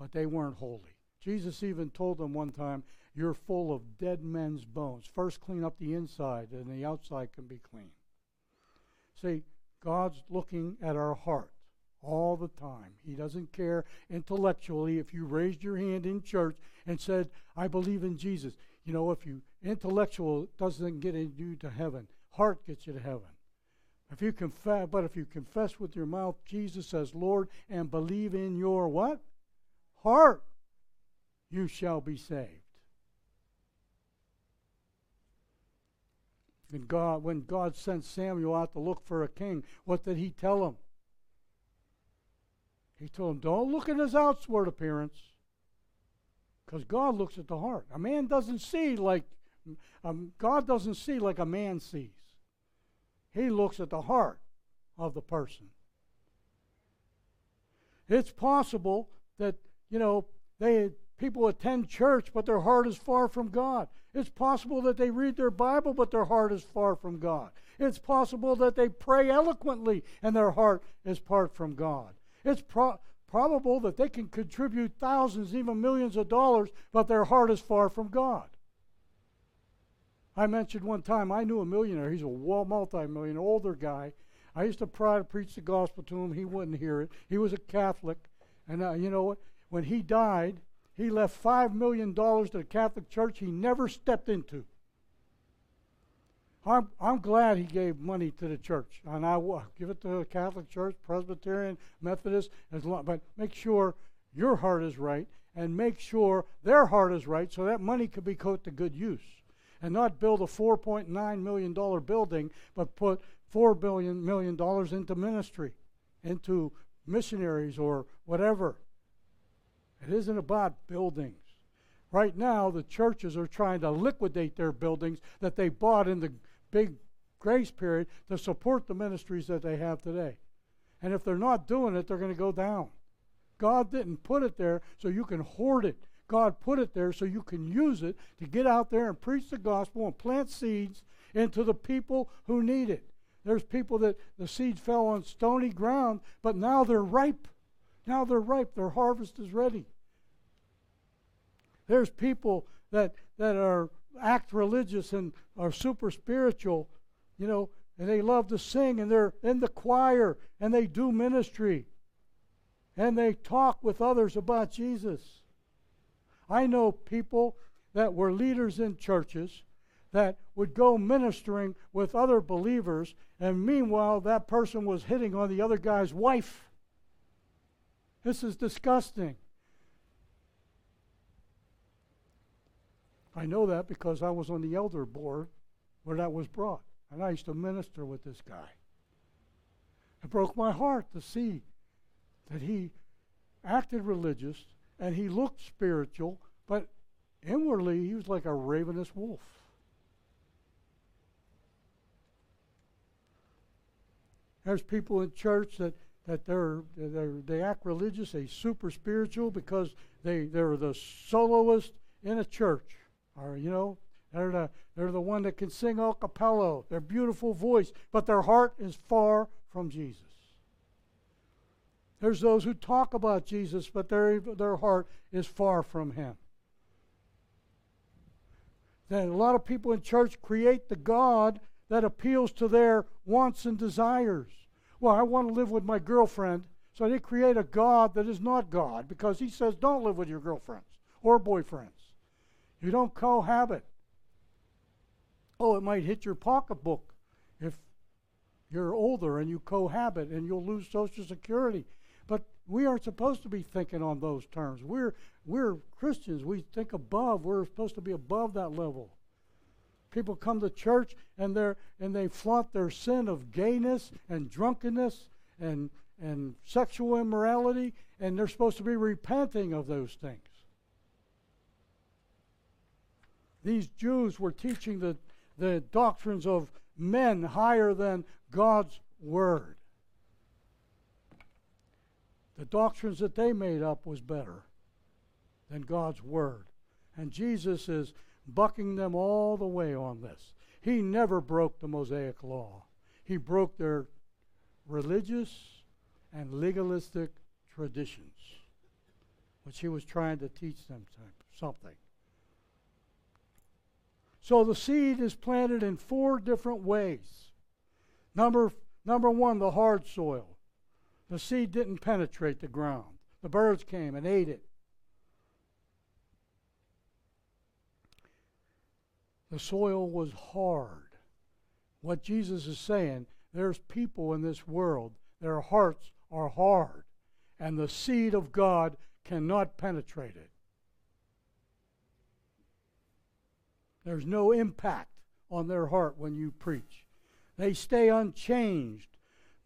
but they weren't holy. Jesus even told them one time, you're full of dead men's bones. First clean up the inside, and the outside can be clean. See, God's looking at our heart all the time. He doesn't care intellectually if you raised your hand in church and said, I believe in Jesus. You know, if you intellectual doesn't get you to heaven, heart gets you to heaven. If you confess, but if you confess with your mouth Jesus as Lord and believe in your what? Heart, you shall be saved. And God, when God sent Samuel out to look for a king, what did he tell him? He told him, don't look at his outward appearance, because God looks at the heart. A man doesn't see like, um, God doesn't see like a man sees. He looks at the heart of the person. It's possible that, you know, they people attend church, but their heart is far from God. It's possible that they read their Bible, but their heart is far from God. It's possible that they pray eloquently, and their heart is part from God. It's pro probable that they can contribute thousands, even millions of dollars, but their heart is far from God. I mentioned one time, I knew a millionaire. He's a multi-millionaire, older guy. I used to try to preach the gospel to him. He wouldn't hear it. He was a Catholic. And uh, you know what? When he died, he left five million dollars to the Catholic Church he never stepped into. I'm, I'm glad he gave money to the church. And I will give it to the Catholic Church, Presbyterian, Methodist, as long, but make sure your heart is right and make sure their heart is right so that money could be put to good use and not build a four point nine million dollar building, but put four billion million dollars into ministry, into missionaries or whatever. It isn't about buildings. Right now, the churches are trying to liquidate their buildings that they bought in the big grace period to support the ministries that they have today. And if they're not doing it, they're going to go down. God didn't put it there so you can hoard it. God put it there so you can use it to get out there and preach the gospel and plant seeds into the people who need it. There's people that the seed fell on stony ground, but now they're ripe. Now they're ripe. Their harvest is ready. There's people that, that are act religious and are super spiritual, you know, and they love to sing and they're in the choir and they do ministry and they talk with others about Jesus. I know people that were leaders in churches that would go ministering with other believers, and meanwhile that person was hitting on the other guy's wife. This is disgusting. I know that because I was on the elder board where that was brought, and I used to minister with this guy. It broke my heart to see that he acted religious and he looked spiritual, but inwardly he was like a ravenous wolf. There's people in church that that they're, they're, they act religious, they super spiritual because they, they're the soloist in a church. Or, you know, they're the, they're the one that can sing a cappella, their beautiful voice, but their heart is far from Jesus. There's those who talk about Jesus, but their, their heart is far from Him. Then a lot of people in church create the God that appeals to their wants and desires. Well, I want to live with my girlfriend, so they create a God that is not God because He says don't live with your girlfriends or boyfriends. You don't cohabit. Oh, it might hit your pocketbook if you're older and you cohabit and you'll lose Social Security. But we aren't supposed to be thinking on those terms. We're, we're Christians. We think above. We're supposed to be above that level. People come to church and, they're, and they flaunt their sin of gayness and drunkenness and, and sexual immorality, and they're supposed to be repenting of those things. These Jews were teaching the, the doctrines of men higher than God's Word. The doctrines that they made up was better than God's Word. And Jesus is bucking them all the way on this. He never broke the Mosaic law. He broke their religious and legalistic traditions, which he was trying to teach them something. So the seed is planted in four different ways. Number, number one, the hard soil. The seed didn't penetrate the ground. The birds came and ate it. The soil was hard. What Jesus is saying, there's people in this world, their hearts are hard, and the seed of God cannot penetrate it. There's no impact on their heart when you preach. They stay unchanged.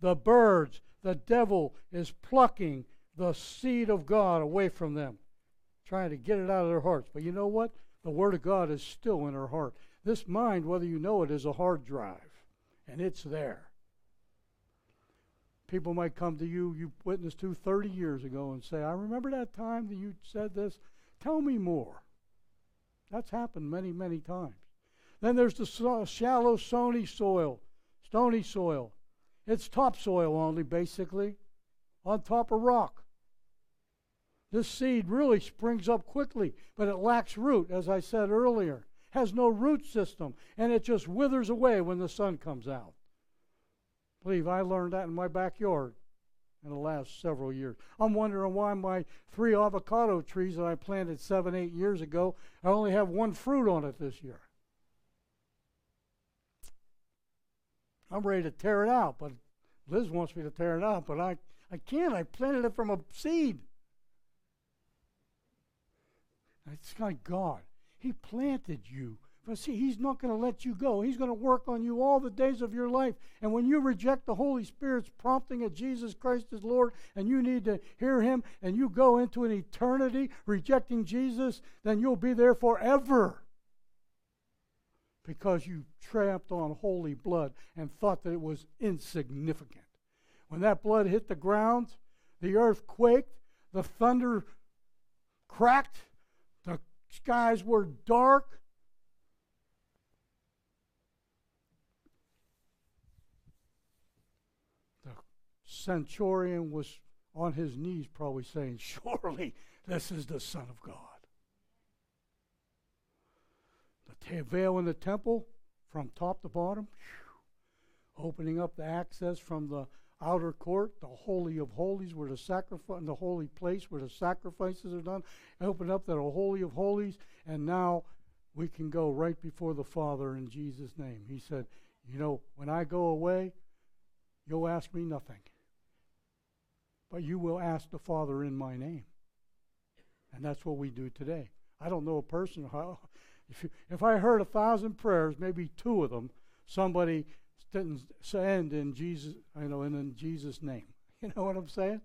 The birds, the devil is plucking the seed of God away from them, trying to get it out of their hearts. But you know what? The Word of God is still in our heart. This mind, whether you know it, is a hard drive, and it's there. People might come to you, you witnessed to thirty years ago, and say, I remember that time that you said this. Tell me more. That's happened many, many times. Then there's the so shallow, stony soil. Stony soil. It's topsoil only, basically, on top of rock. This seed really springs up quickly, but it lacks root, as I said earlier. Has no root system, and it just withers away when the sun comes out. Believe I learned that in my backyard in the last several years. I'm wondering why my three avocado trees that I planted seven, eight years ago, I only have one fruit on it this year. I'm ready to tear it out, but Liz wants me to tear it out, but I, I can't. I planted it from a seed. It's like God. He planted you. But see, He's not going to let you go. He's going to work on you all the days of your life. And when you reject the Holy Spirit's prompting of Jesus Christ as Lord, and you need to hear Him, and you go into an eternity rejecting Jesus, then you'll be there forever. Because you tramped on holy blood and thought that it was insignificant. When that blood hit the ground, the earth quaked, the thunder cracked, the skies were dark. Centurion was on his knees probably saying, surely this is the Son of God. The veil in the temple from top to bottom, whew, opening up the access from the outer court, the Holy of Holies where the sacrifice, the holy place where the sacrifices are done, opened up that Holy of Holies, and now we can go right before the Father in Jesus' name. He said, you know, when I go away, you'll ask me nothing. But you will ask the Father in my name. And that's what we do today. I don't know a person. How, if, you, if I heard a thousand prayers, maybe two of them, somebody didn't end in Jesus, you know, and in Jesus' name. You know what I'm saying?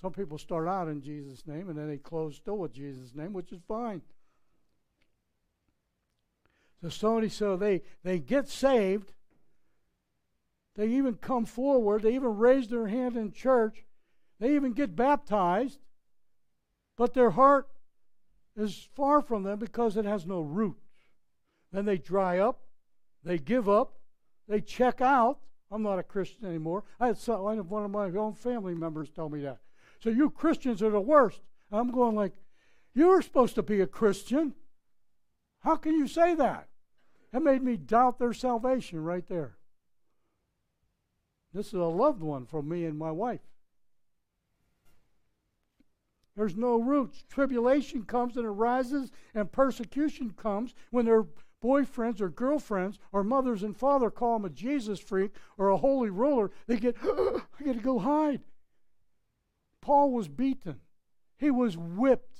Some people start out in Jesus' name and then they close still with Jesus' name, which is fine. So, so, so they, they get saved. They even come forward. They even raise their hand in church. They even get baptized, but their heart is far from them because it has no root. Then they dry up, they give up, they check out. I'm not a Christian anymore. I had, some, I had one of my own family members tell me that. So you Christians are the worst. And I'm going like, you were supposed to be a Christian. How can you say that? That made me doubt their salvation right there. This is a loved one from me and my wife. There's no roots. Tribulation comes and it rises, and persecution comes when their boyfriends or girlfriends or mothers and father call them a Jesus freak or a holy roller. They get, oh, I got to go hide. Paul was beaten. He was whipped.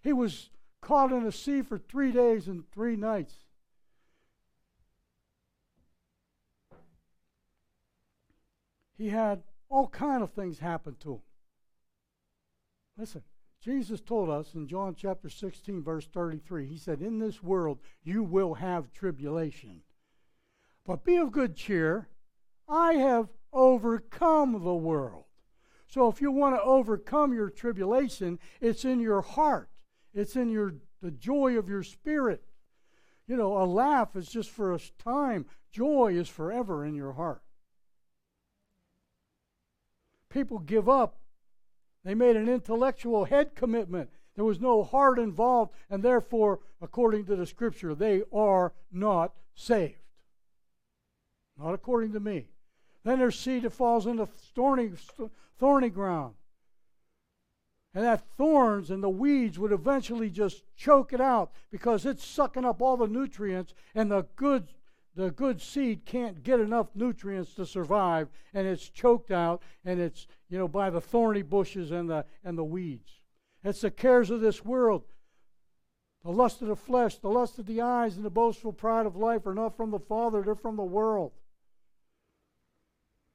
He was caught in a sea for three days and three nights. He had all kinds of things happen to him. Listen, Jesus told us in John chapter sixteen, verse thirty-three, He said, in this world you will have tribulation. But be of good cheer, I have overcome the world. So if you want to overcome your tribulation, it's in your heart. It's in your the joy of your spirit. You know, a laugh is just for a time. Joy is forever in your heart. People give up. They made an intellectual head commitment. There was no heart involved, and therefore, according to the Scripture, they are not saved. Not according to me. Then there's seed that falls into thorny, thorny ground. And that thorns and the weeds would eventually just choke it out because it's sucking up all the nutrients, and the good The good seed can't get enough nutrients to survive, and it's choked out, and it's, you know, by the thorny bushes and the and the weeds. It's the cares of this world. The lust of the flesh, the lust of the eyes, and the boastful pride of life are not from the Father, they're from the world.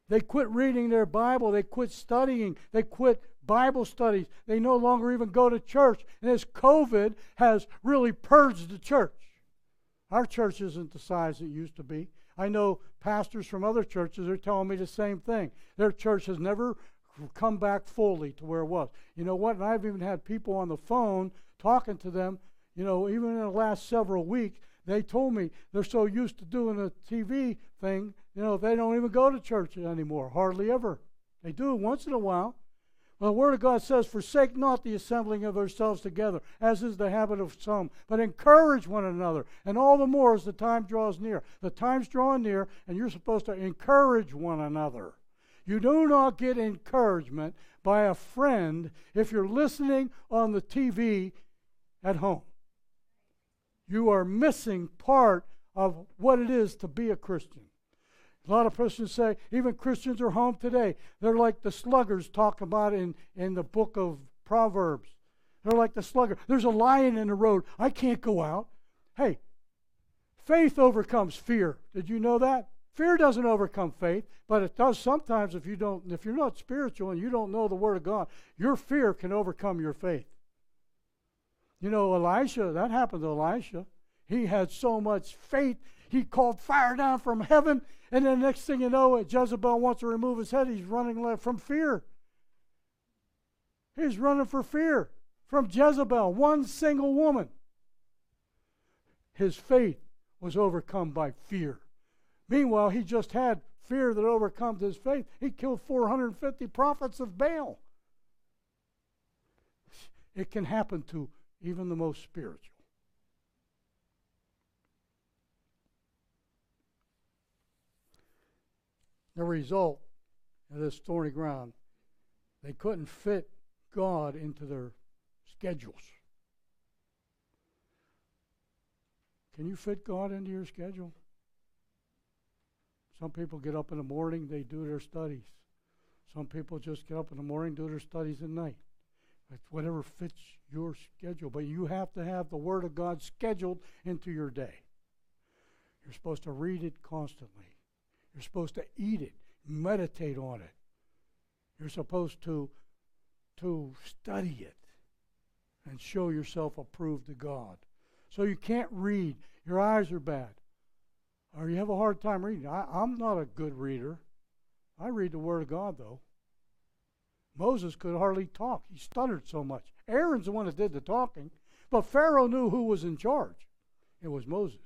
They quit reading their Bible. They quit studying. They quit Bible studies. They no longer even go to church. And this COVID has really purged the church. Our church isn't the size it used to be. I know pastors from other churches are telling me the same thing. Their church has never come back fully to where it was. You know what? And I've even had people on the phone talking to them, you know, even in the last several weeks. They told me they're so used to doing a T V thing, you know, they don't even go to church anymore, hardly ever. They do once in a while. Well, the Word of God says, forsake not the assembling of yourselves together, as is the habit of some, but encourage one another, and all the more as the time draws near. The time's drawing near, and you're supposed to encourage one another. You do not get encouragement by a friend if you're listening on the T V at home. You are missing part of what it is to be a Christian. A lot of Christians say, even Christians are home today. They're like the sluggers talked about in, in the book of Proverbs. They're like the slugger. There's a lion in the road. I can't go out. Hey, faith overcomes fear. Did you know that? Fear doesn't overcome faith, but it does sometimes if you don't, if you're not spiritual and you don't know the Word of God, your fear can overcome your faith. You know, Elisha, that happened to Elisha. He had so much faith, he called fire down from heaven, and then the next thing you know, Jezebel wants to remove his head. He's running left from fear. He's running for fear from Jezebel, one single woman. His faith was overcome by fear. Meanwhile, he just had fear that overcomes his faith. He killed four hundred fifty prophets of Baal. It can happen to even the most spiritual. The result of this thorny ground, they couldn't fit God into their schedules. Can you fit God into your schedule? Some people get up in the morning, they do their studies. Some people just get up in the morning, do their studies at night. It's whatever fits your schedule. But you have to have the Word of God scheduled into your day. You're supposed to read it constantly. You're supposed to eat it, meditate on it. You're supposed to, to study it and show yourself approved to God. So you can't read. Your eyes are bad. Or you have a hard time reading. I, I'm not a good reader. I read the Word of God, though. Moses could hardly talk. He stuttered so much. Aaron's the one that did the talking. But Pharaoh knew who was in charge. It was Moses.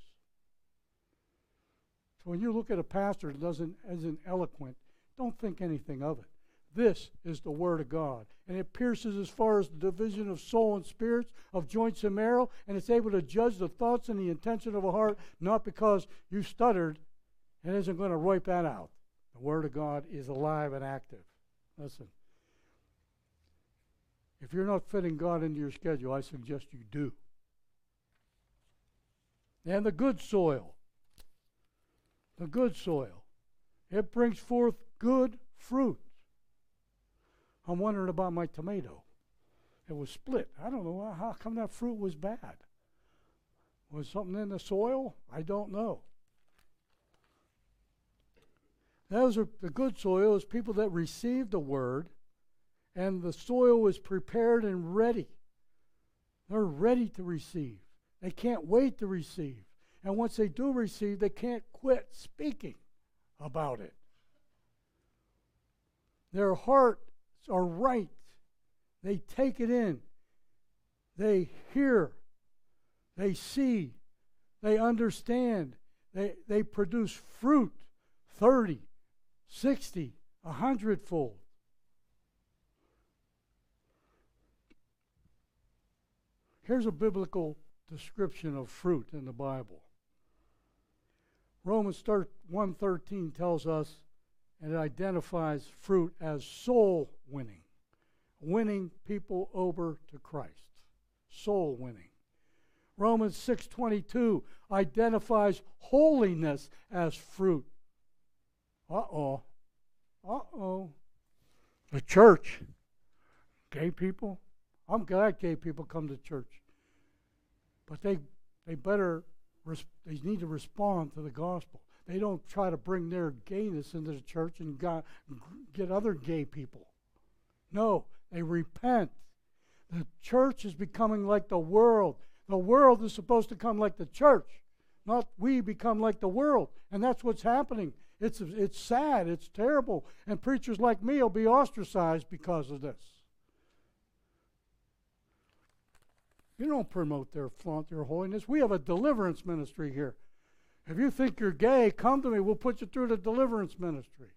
So when you look at a pastor that doesn't isn't eloquent, don't think anything of it. This is the Word of God. And it pierces as far as the division of soul and spirits, of joints and marrow, and it's able to judge the thoughts and the intention of a heart, not because you stuttered. It isn't going to wipe that out. The Word of God is alive and active. Listen. If you're not fitting God into your schedule, I suggest you do. And the good soil, the good soil, it brings forth good fruit. I'm wondering about my tomato. It was split. I don't know how come that fruit was bad. Was something in the soil? I don't know. Those are the good soil is people that receive the Word. And the soil is prepared and ready. They're ready to receive. They can't wait to receive. And once they do receive, they can't quit speaking about it. Their hearts are right. They take it in. They hear. They see. They understand. They, they produce fruit thirty, sixty, a hundredfold. Here's a biblical description of fruit in the Bible. Romans one thirteen tells us, and it identifies fruit as soul winning. Winning people over to Christ. Soul winning. Romans six twenty-two identifies holiness as fruit. Uh-oh. Uh-oh. The church. Gay people. I'm glad gay people come to church. But they they better they need to respond to the gospel. They don't try to bring their gayness into the church and got, get other gay people. No, they repent. The church is becoming like the world. The world is supposed to come like the church, not we become like the world. And that's what's happening. It's, it's sad. It's terrible. And preachers like me will be ostracized because of this. You don't promote their flaunt, their holiness. We have a deliverance ministry here. If you think you're gay, come to me. We'll put you through the deliverance ministry.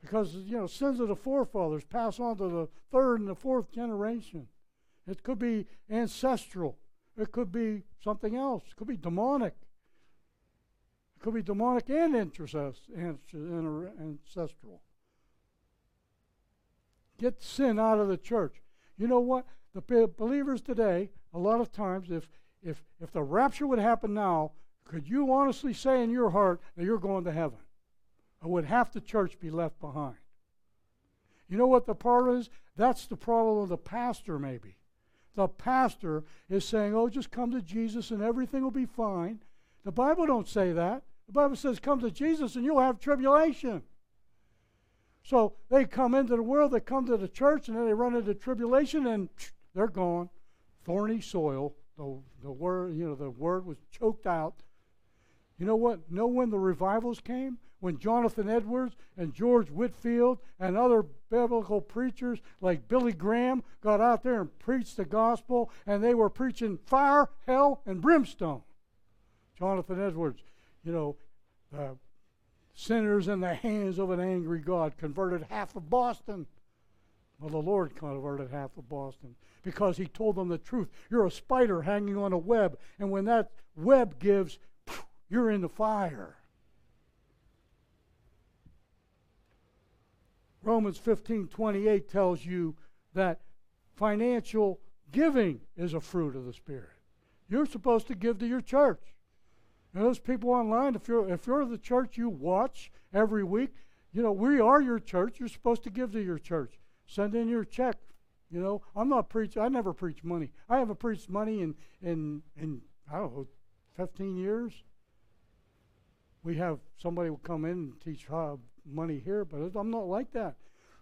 Because, you know, sins of the forefathers pass on to the third and the fourth generation. It could be ancestral. It could be something else. It could be demonic. It could be demonic and ancestral. Get sin out of the church. You know what? The believers today, a lot of times, if if if the rapture would happen now, could you honestly say in your heart that you're going to heaven? Or would half the church be left behind? You know what the problem is? That's the problem of the pastor, maybe. The pastor is saying, oh, just come to Jesus and everything will be fine. The Bible don't say that. The Bible says come to Jesus and you'll have tribulation. So they come into the world, they come to the church, and then they run into tribulation, and they're gone. Thorny soil. The, the word, you know, the word was choked out. You know what? Know when the revivals came? When Jonathan Edwards and George Whitefield and other biblical preachers like Billy Graham got out there and preached the gospel, and they were preaching fire, hell, and brimstone. Jonathan Edwards, you know, uh, sinners in the hands of an angry God, converted half of Boston. Well, the Lord converted half of Boston because he told them the truth. You're a spider hanging on a web, and when that web gives, you're in the fire. Romans fifteen twenty-eight tells you that financial giving is a fruit of the Spirit. You're supposed to give to your church. And those people online, if you're, if you're the church you watch every week, you know, we are your church. You're supposed to give to your church. Send in your check. You know, I'm not preaching. I never preach money. I haven't preached money in, in, in I don't know, fifteen years. We have somebody will come in and teach how money here, but I'm not like that.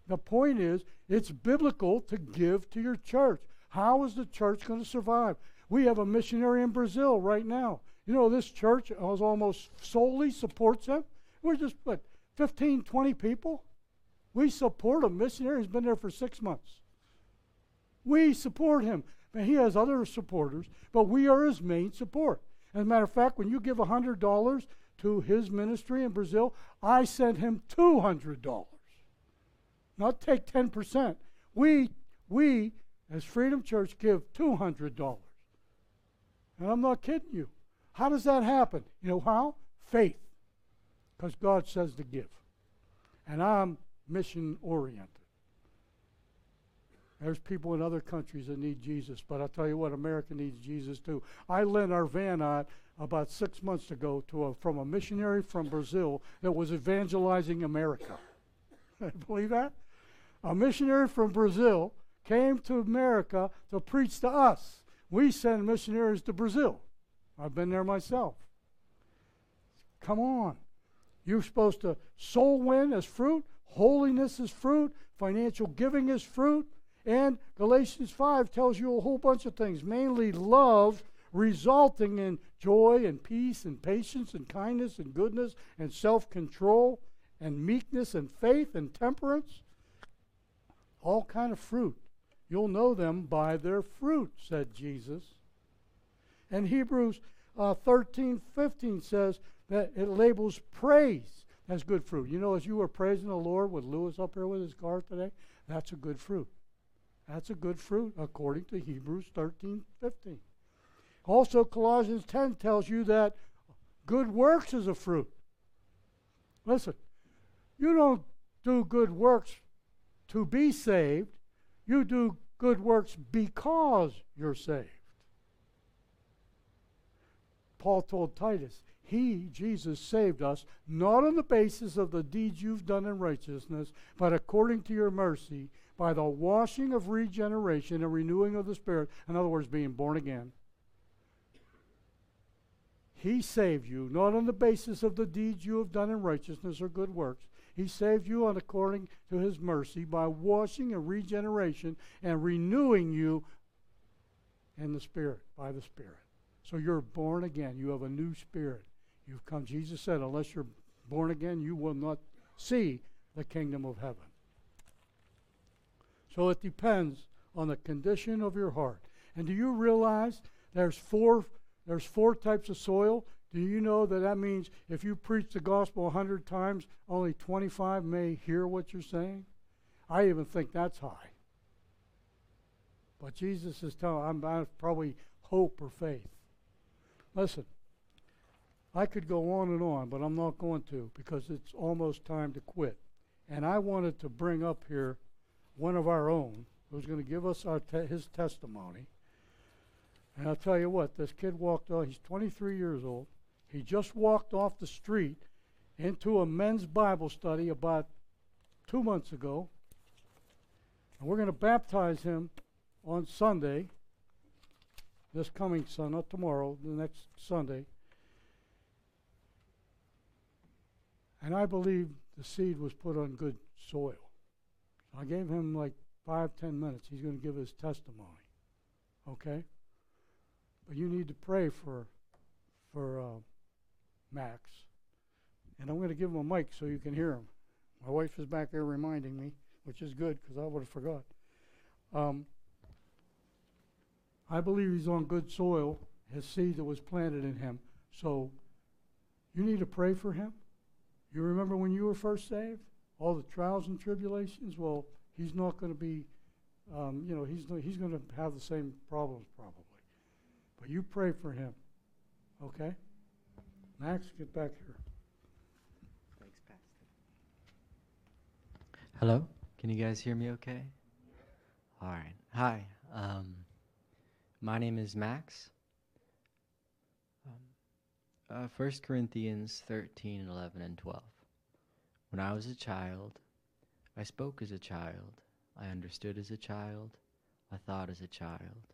The point is, it's biblical to give to your church. How is the church going to survive? We have a missionary in Brazil right now. You know, this church has almost solely supports him. We're just, what, fifteen, twenty people? We support a missionary who's been there for six months. We support him. And he has other supporters, but we are his main support. As a matter of fact, when you give one hundred dollars to his ministry in Brazil, I send him two hundred dollars. Not take ten percent. We, we, as Freedom Church, give two hundred dollars. And I'm not kidding you. How does that happen? You know how? Faith. Because God says to give. And I'm mission-oriented. There's people in other countries that need Jesus, but I'll tell you what, America needs Jesus too. I lent our van out about six months ago to a, from a missionary from Brazil that was evangelizing America. Believe that? A missionary from Brazil came to America to preach to us. We send missionaries to Brazil. I've been there myself. Come on. You're supposed to soul win as fruit, holiness is fruit, financial giving is fruit, and Galatians five tells you a whole bunch of things, mainly love resulting in joy and peace and patience and kindness and goodness and self-control and meekness and faith and temperance. All kind of fruit. You'll know them by their fruit, said Jesus. And Hebrews uh, thirteen fifteen says that it labels praise as good fruit. You know, as you were praising the Lord with Lewis up here with his car today, that's a good fruit. That's a good fruit according to Hebrews thirteen fifteen. Also, Colossians ten tells you that good works is a fruit. Listen, you don't do good works to be saved. You do good works because you're saved. Paul told Titus, he, Jesus, saved us, not on the basis of the deeds you've done in righteousness, but according to your mercy, by the washing of regeneration and renewing of the Spirit. In other words, being born again. He saved you, not on the basis of the deeds you have done in righteousness or good works. He saved you on according to his mercy by washing and regeneration and renewing you in the Spirit, by the Spirit. So you're born again. You have a new spirit. You've come. Jesus said, unless you're born again, you will not see the kingdom of heaven. So it depends on the condition of your heart. And do you realize there's four there's four types of soil? Do you know that that means if you preach the gospel a hundred times, only twenty-five may hear what you're saying? I even think that's high. But Jesus is telling, I'm, I'm probably hope or faith. Listen, I could go on and on, but I'm not going to because it's almost time to quit. And I wanted to bring up here one of our own who's going to give us our te- his testimony. And I'll tell you what, this kid walked off. He's twenty-three years old. He just walked off the street into a men's Bible study about two months ago. And we're going to baptize him on Sunday, this coming Sunday, not tomorrow, the next Sunday. And I believe the seed was put on good soil. I gave him like five, ten minutes. He's going to give his testimony, okay? But you need to pray for, for uh, Max. And I'm going to give him a mic so you can hear him. My wife is back there reminding me, which is good because I would have forgot. Um, I believe he's on good soil, his seed that was planted in him. So you need to pray for him. You remember when you were first saved? All the trials and tribulations? Well, he's not going to be, um, you know, he's, he's going to have the same problems probably. But you pray for him, okay? Max, get back here. Thanks, Pastor. Hello? Can you guys hear me okay? All right. Hi. Um, My name is Max. Um, uh, First Corinthians thirteen, eleven, and twelve. When I was a child, I spoke as a child, I understood as a child, I thought as a child.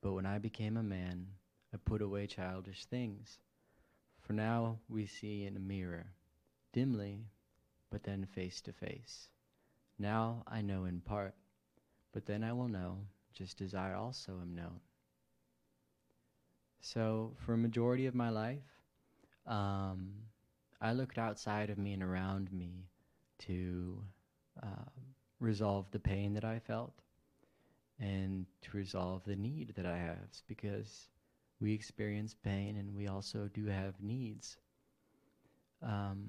But when I became a man, I put away childish things. For now we see in a mirror, dimly, but then face to face. Now I know in part, but then I will know, just as I also am known. So for a majority of my life, um, I looked outside of me and around me to uh, resolve the pain that I felt and to resolve the need that I have, because we experience pain and we also do have needs. Um,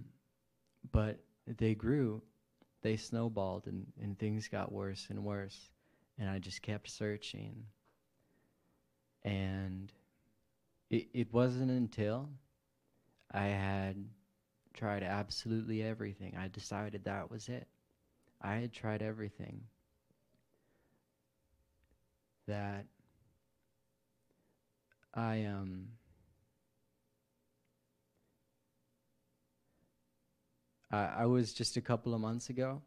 but they grew, they snowballed, and, and things got worse and worse, and I just kept searching. And It, it wasn't until I had tried absolutely everything. I decided that was it. I had tried everything. That I, um, I, I was just a couple of months ago.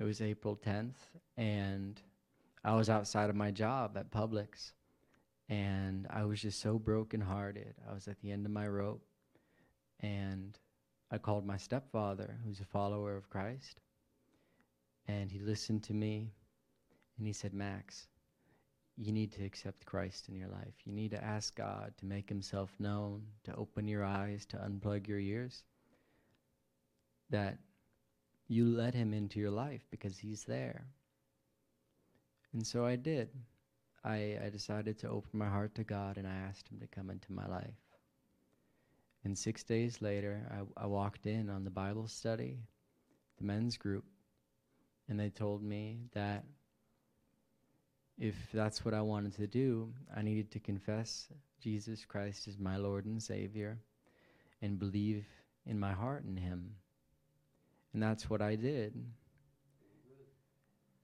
It was April tenth, and I was outside of my job at Publix. And I was just so brokenhearted. I was at the end of my rope. And I called my stepfather, who's a follower of Christ. And he listened to me. And he said, Max, you need to accept Christ in your life. You need to ask God to make himself known, to open your eyes, to unplug your ears. That you let him into your life because he's there. And so I did. I, I decided to open my heart to God, and I asked him to come into my life. And six days later, I, I walked in on the Bible study, the men's group, and they told me that if that's what I wanted to do, I needed to confess Jesus Christ as my Lord and Savior and believe in my heart in him. And that's what I did.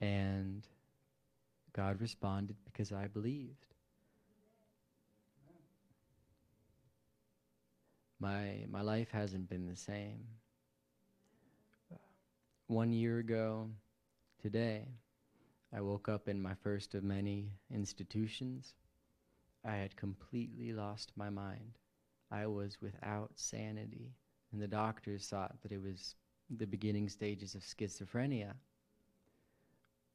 And God responded because I believed. My my life hasn't been the same. One year ago today, I woke up in my first of many institutions. I had completely lost my mind. I was without sanity, and the doctors thought that it was the beginning stages of schizophrenia.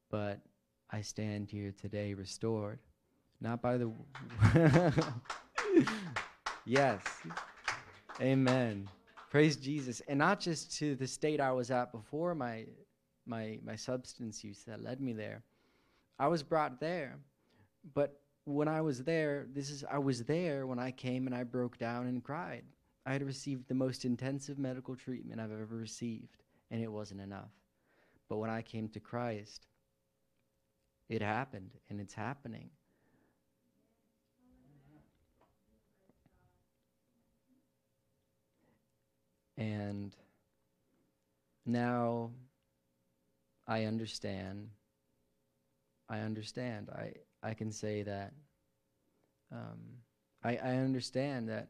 But I stand here today restored, not by the... W- yes. Amen. Praise Jesus. And not just to the state I was at before my, my, my substance use that led me there. I was brought there, but when I was there, this is I was there when I came and I broke down and cried. I had received the most intensive medical treatment I've ever received, and it wasn't enough. But when I came to Christ, it happened, and it's happening. And now I understand. I understand. I, I can say that um, I, I understand that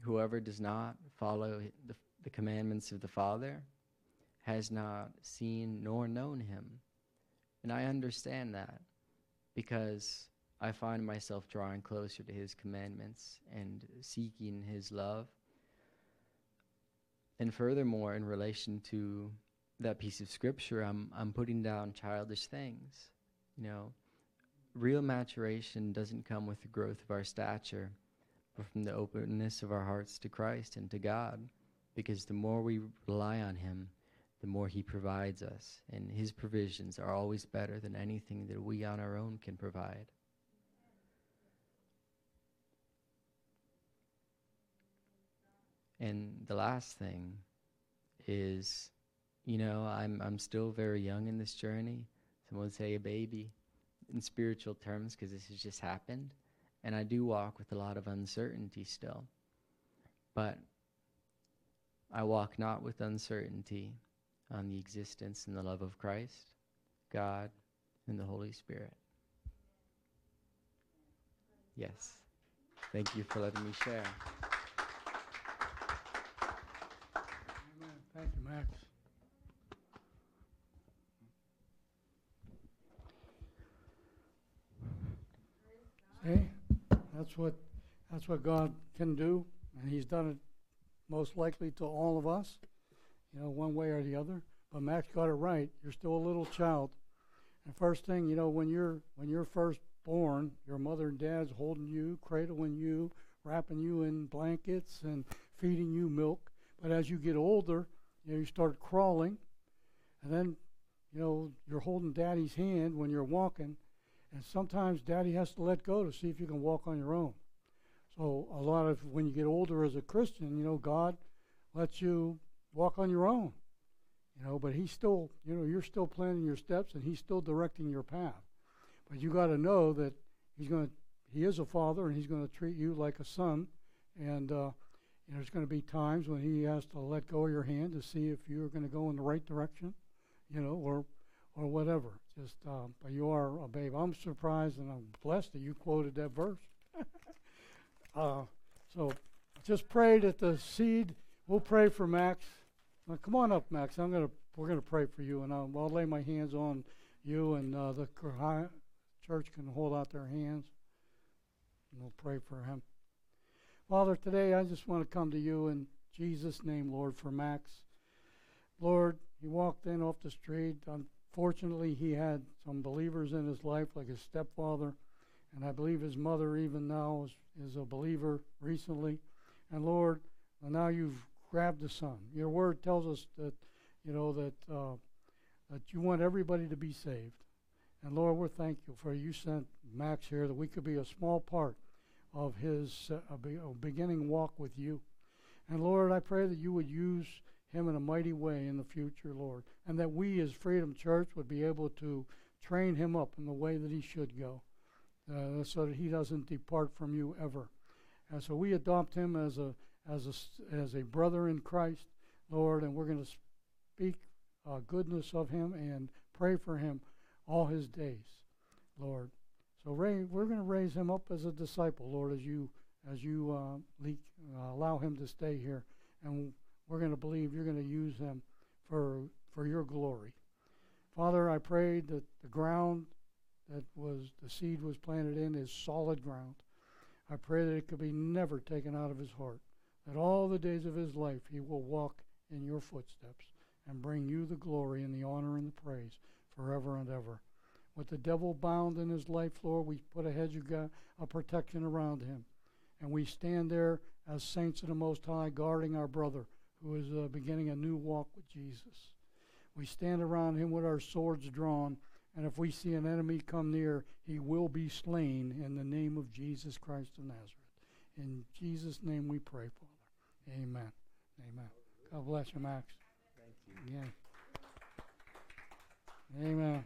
whoever does not follow the, the commandments of the Father has not seen nor known him. And I understand that because I find myself drawing closer to his commandments and seeking his love. And furthermore, in relation to that piece of scripture, I'm I'm putting down childish things. You know, real maturation doesn't come with the growth of our stature, but from the openness of our hearts to Christ and to God, because the more we rely on him, the more he provides us, and his provisions are always better than anything that we on our own can provide. And the last thing is, you know, I'm I'm still very young in this journey. Some would say a baby in spiritual terms, because this has just happened. And I do walk with a lot of uncertainty still. But I walk not with uncertainty on the existence and the love of Christ, God, and the Holy Spirit. Yes. Thank you for letting me share. Amen. Thank you, Max. Hey, that's what that's what God can do, and he's done it most likely to all of us, you know, one way or the other. But Max got it right. You're still a little child. And first thing, you know, when you're when you're first born, your mother and dad's holding you, cradling you, wrapping you in blankets and feeding you milk. But as you get older, you know, you start crawling, and then, you know, you're holding daddy's hand when you're walking. And sometimes daddy has to let go to see if you can walk on your own. So a lot of when you get older as a Christian, you know, God lets you walk on your own. You know, but he's still, you know, you're still planning your steps and he's still directing your path. But you got to know that he's going to, he is a father, and he's going to treat you like a son. And uh, you know, there's going to be times when he has to let go of your hand to see if you're going to go in the right direction, you know, or or whatever. Just, um, but you are a babe. I'm surprised and I'm blessed that you quoted that verse. uh, so just pray that the seed, we'll pray for Max. Now, come on up, Max. I'm gonna, we're going to pray for you, and I'll, I'll lay my hands on you, and uh, the church can hold out their hands, and we'll pray for him. Father, today I just want to come to you in Jesus' name, Lord, for Max. Lord, he walked in off the street. I'm Fortunately, he had some believers in his life, like his stepfather, and I believe his mother even now is, is a believer recently. And Lord, now you've grabbed the son. Your word tells us that, you know, that uh, that you want everybody to be saved. And Lord, we're thankful for you sent Max here, that we could be a small part of his uh, beginning walk with you. And Lord, I pray that you would use him in a mighty way in the future, Lord, and that we as Freedom Church would be able to train him up in the way that he should go, uh, so that he doesn't depart from you ever. And so we adopt him as a as a as a brother in Christ, Lord, and we're going to speak uh, goodness of him and pray for him all his days, Lord. So Ray, we're going to raise him up as a disciple, Lord, as you as you uh, leak, uh, allow him to stay here, and we're going to believe you're going to use him for for your glory. Father, I pray that the ground that was the seed was planted in is solid ground. I pray that it could be never taken out of his heart. that all the days of his life he will walk in your footsteps and bring you the glory and the honor and the praise forever and ever. With the devil bound in his life, Lord, we put a hedge of God, a protection around him. And we stand there as saints of the Most High, guarding our brother who is uh, beginning a new walk with Jesus. We stand around him with our swords drawn, and if we see an enemy come near, he will be slain in the name of Jesus Christ of Nazareth. In Jesus' name we pray, Father. Amen. Amen. God bless you, Max. Thank you. Yeah. Amen.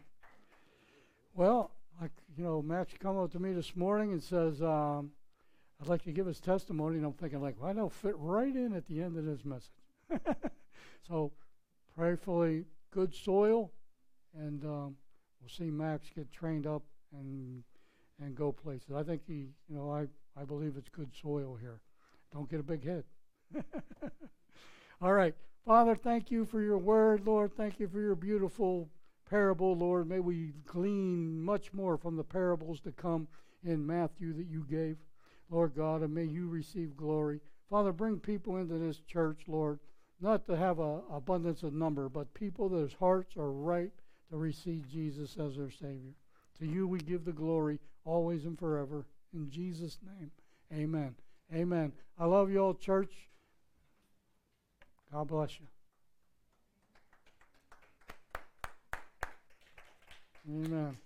Well, I, you know, Max come up to me this morning and says, um, I'd like to give his testimony, and I'm thinking, like, well, that'll fit right in at the end of this message. So, prayerfully, good soil, and um, we'll see Max get trained up and and go places. I think he, you know, I, I believe it's good soil here. Don't get a big head. All right. Father, thank you for your word, Lord. Thank you for your beautiful parable, Lord. May we glean much more from the parables to come in Matthew that you gave, Lord God, and may you receive glory. Father, bring people into this church, Lord, not to have an abundance of number, but people whose hearts are ripe to receive Jesus as their Savior. To you we give the glory always and forever. In Jesus' name, amen. Amen. I love you all, church. God bless you. Amen.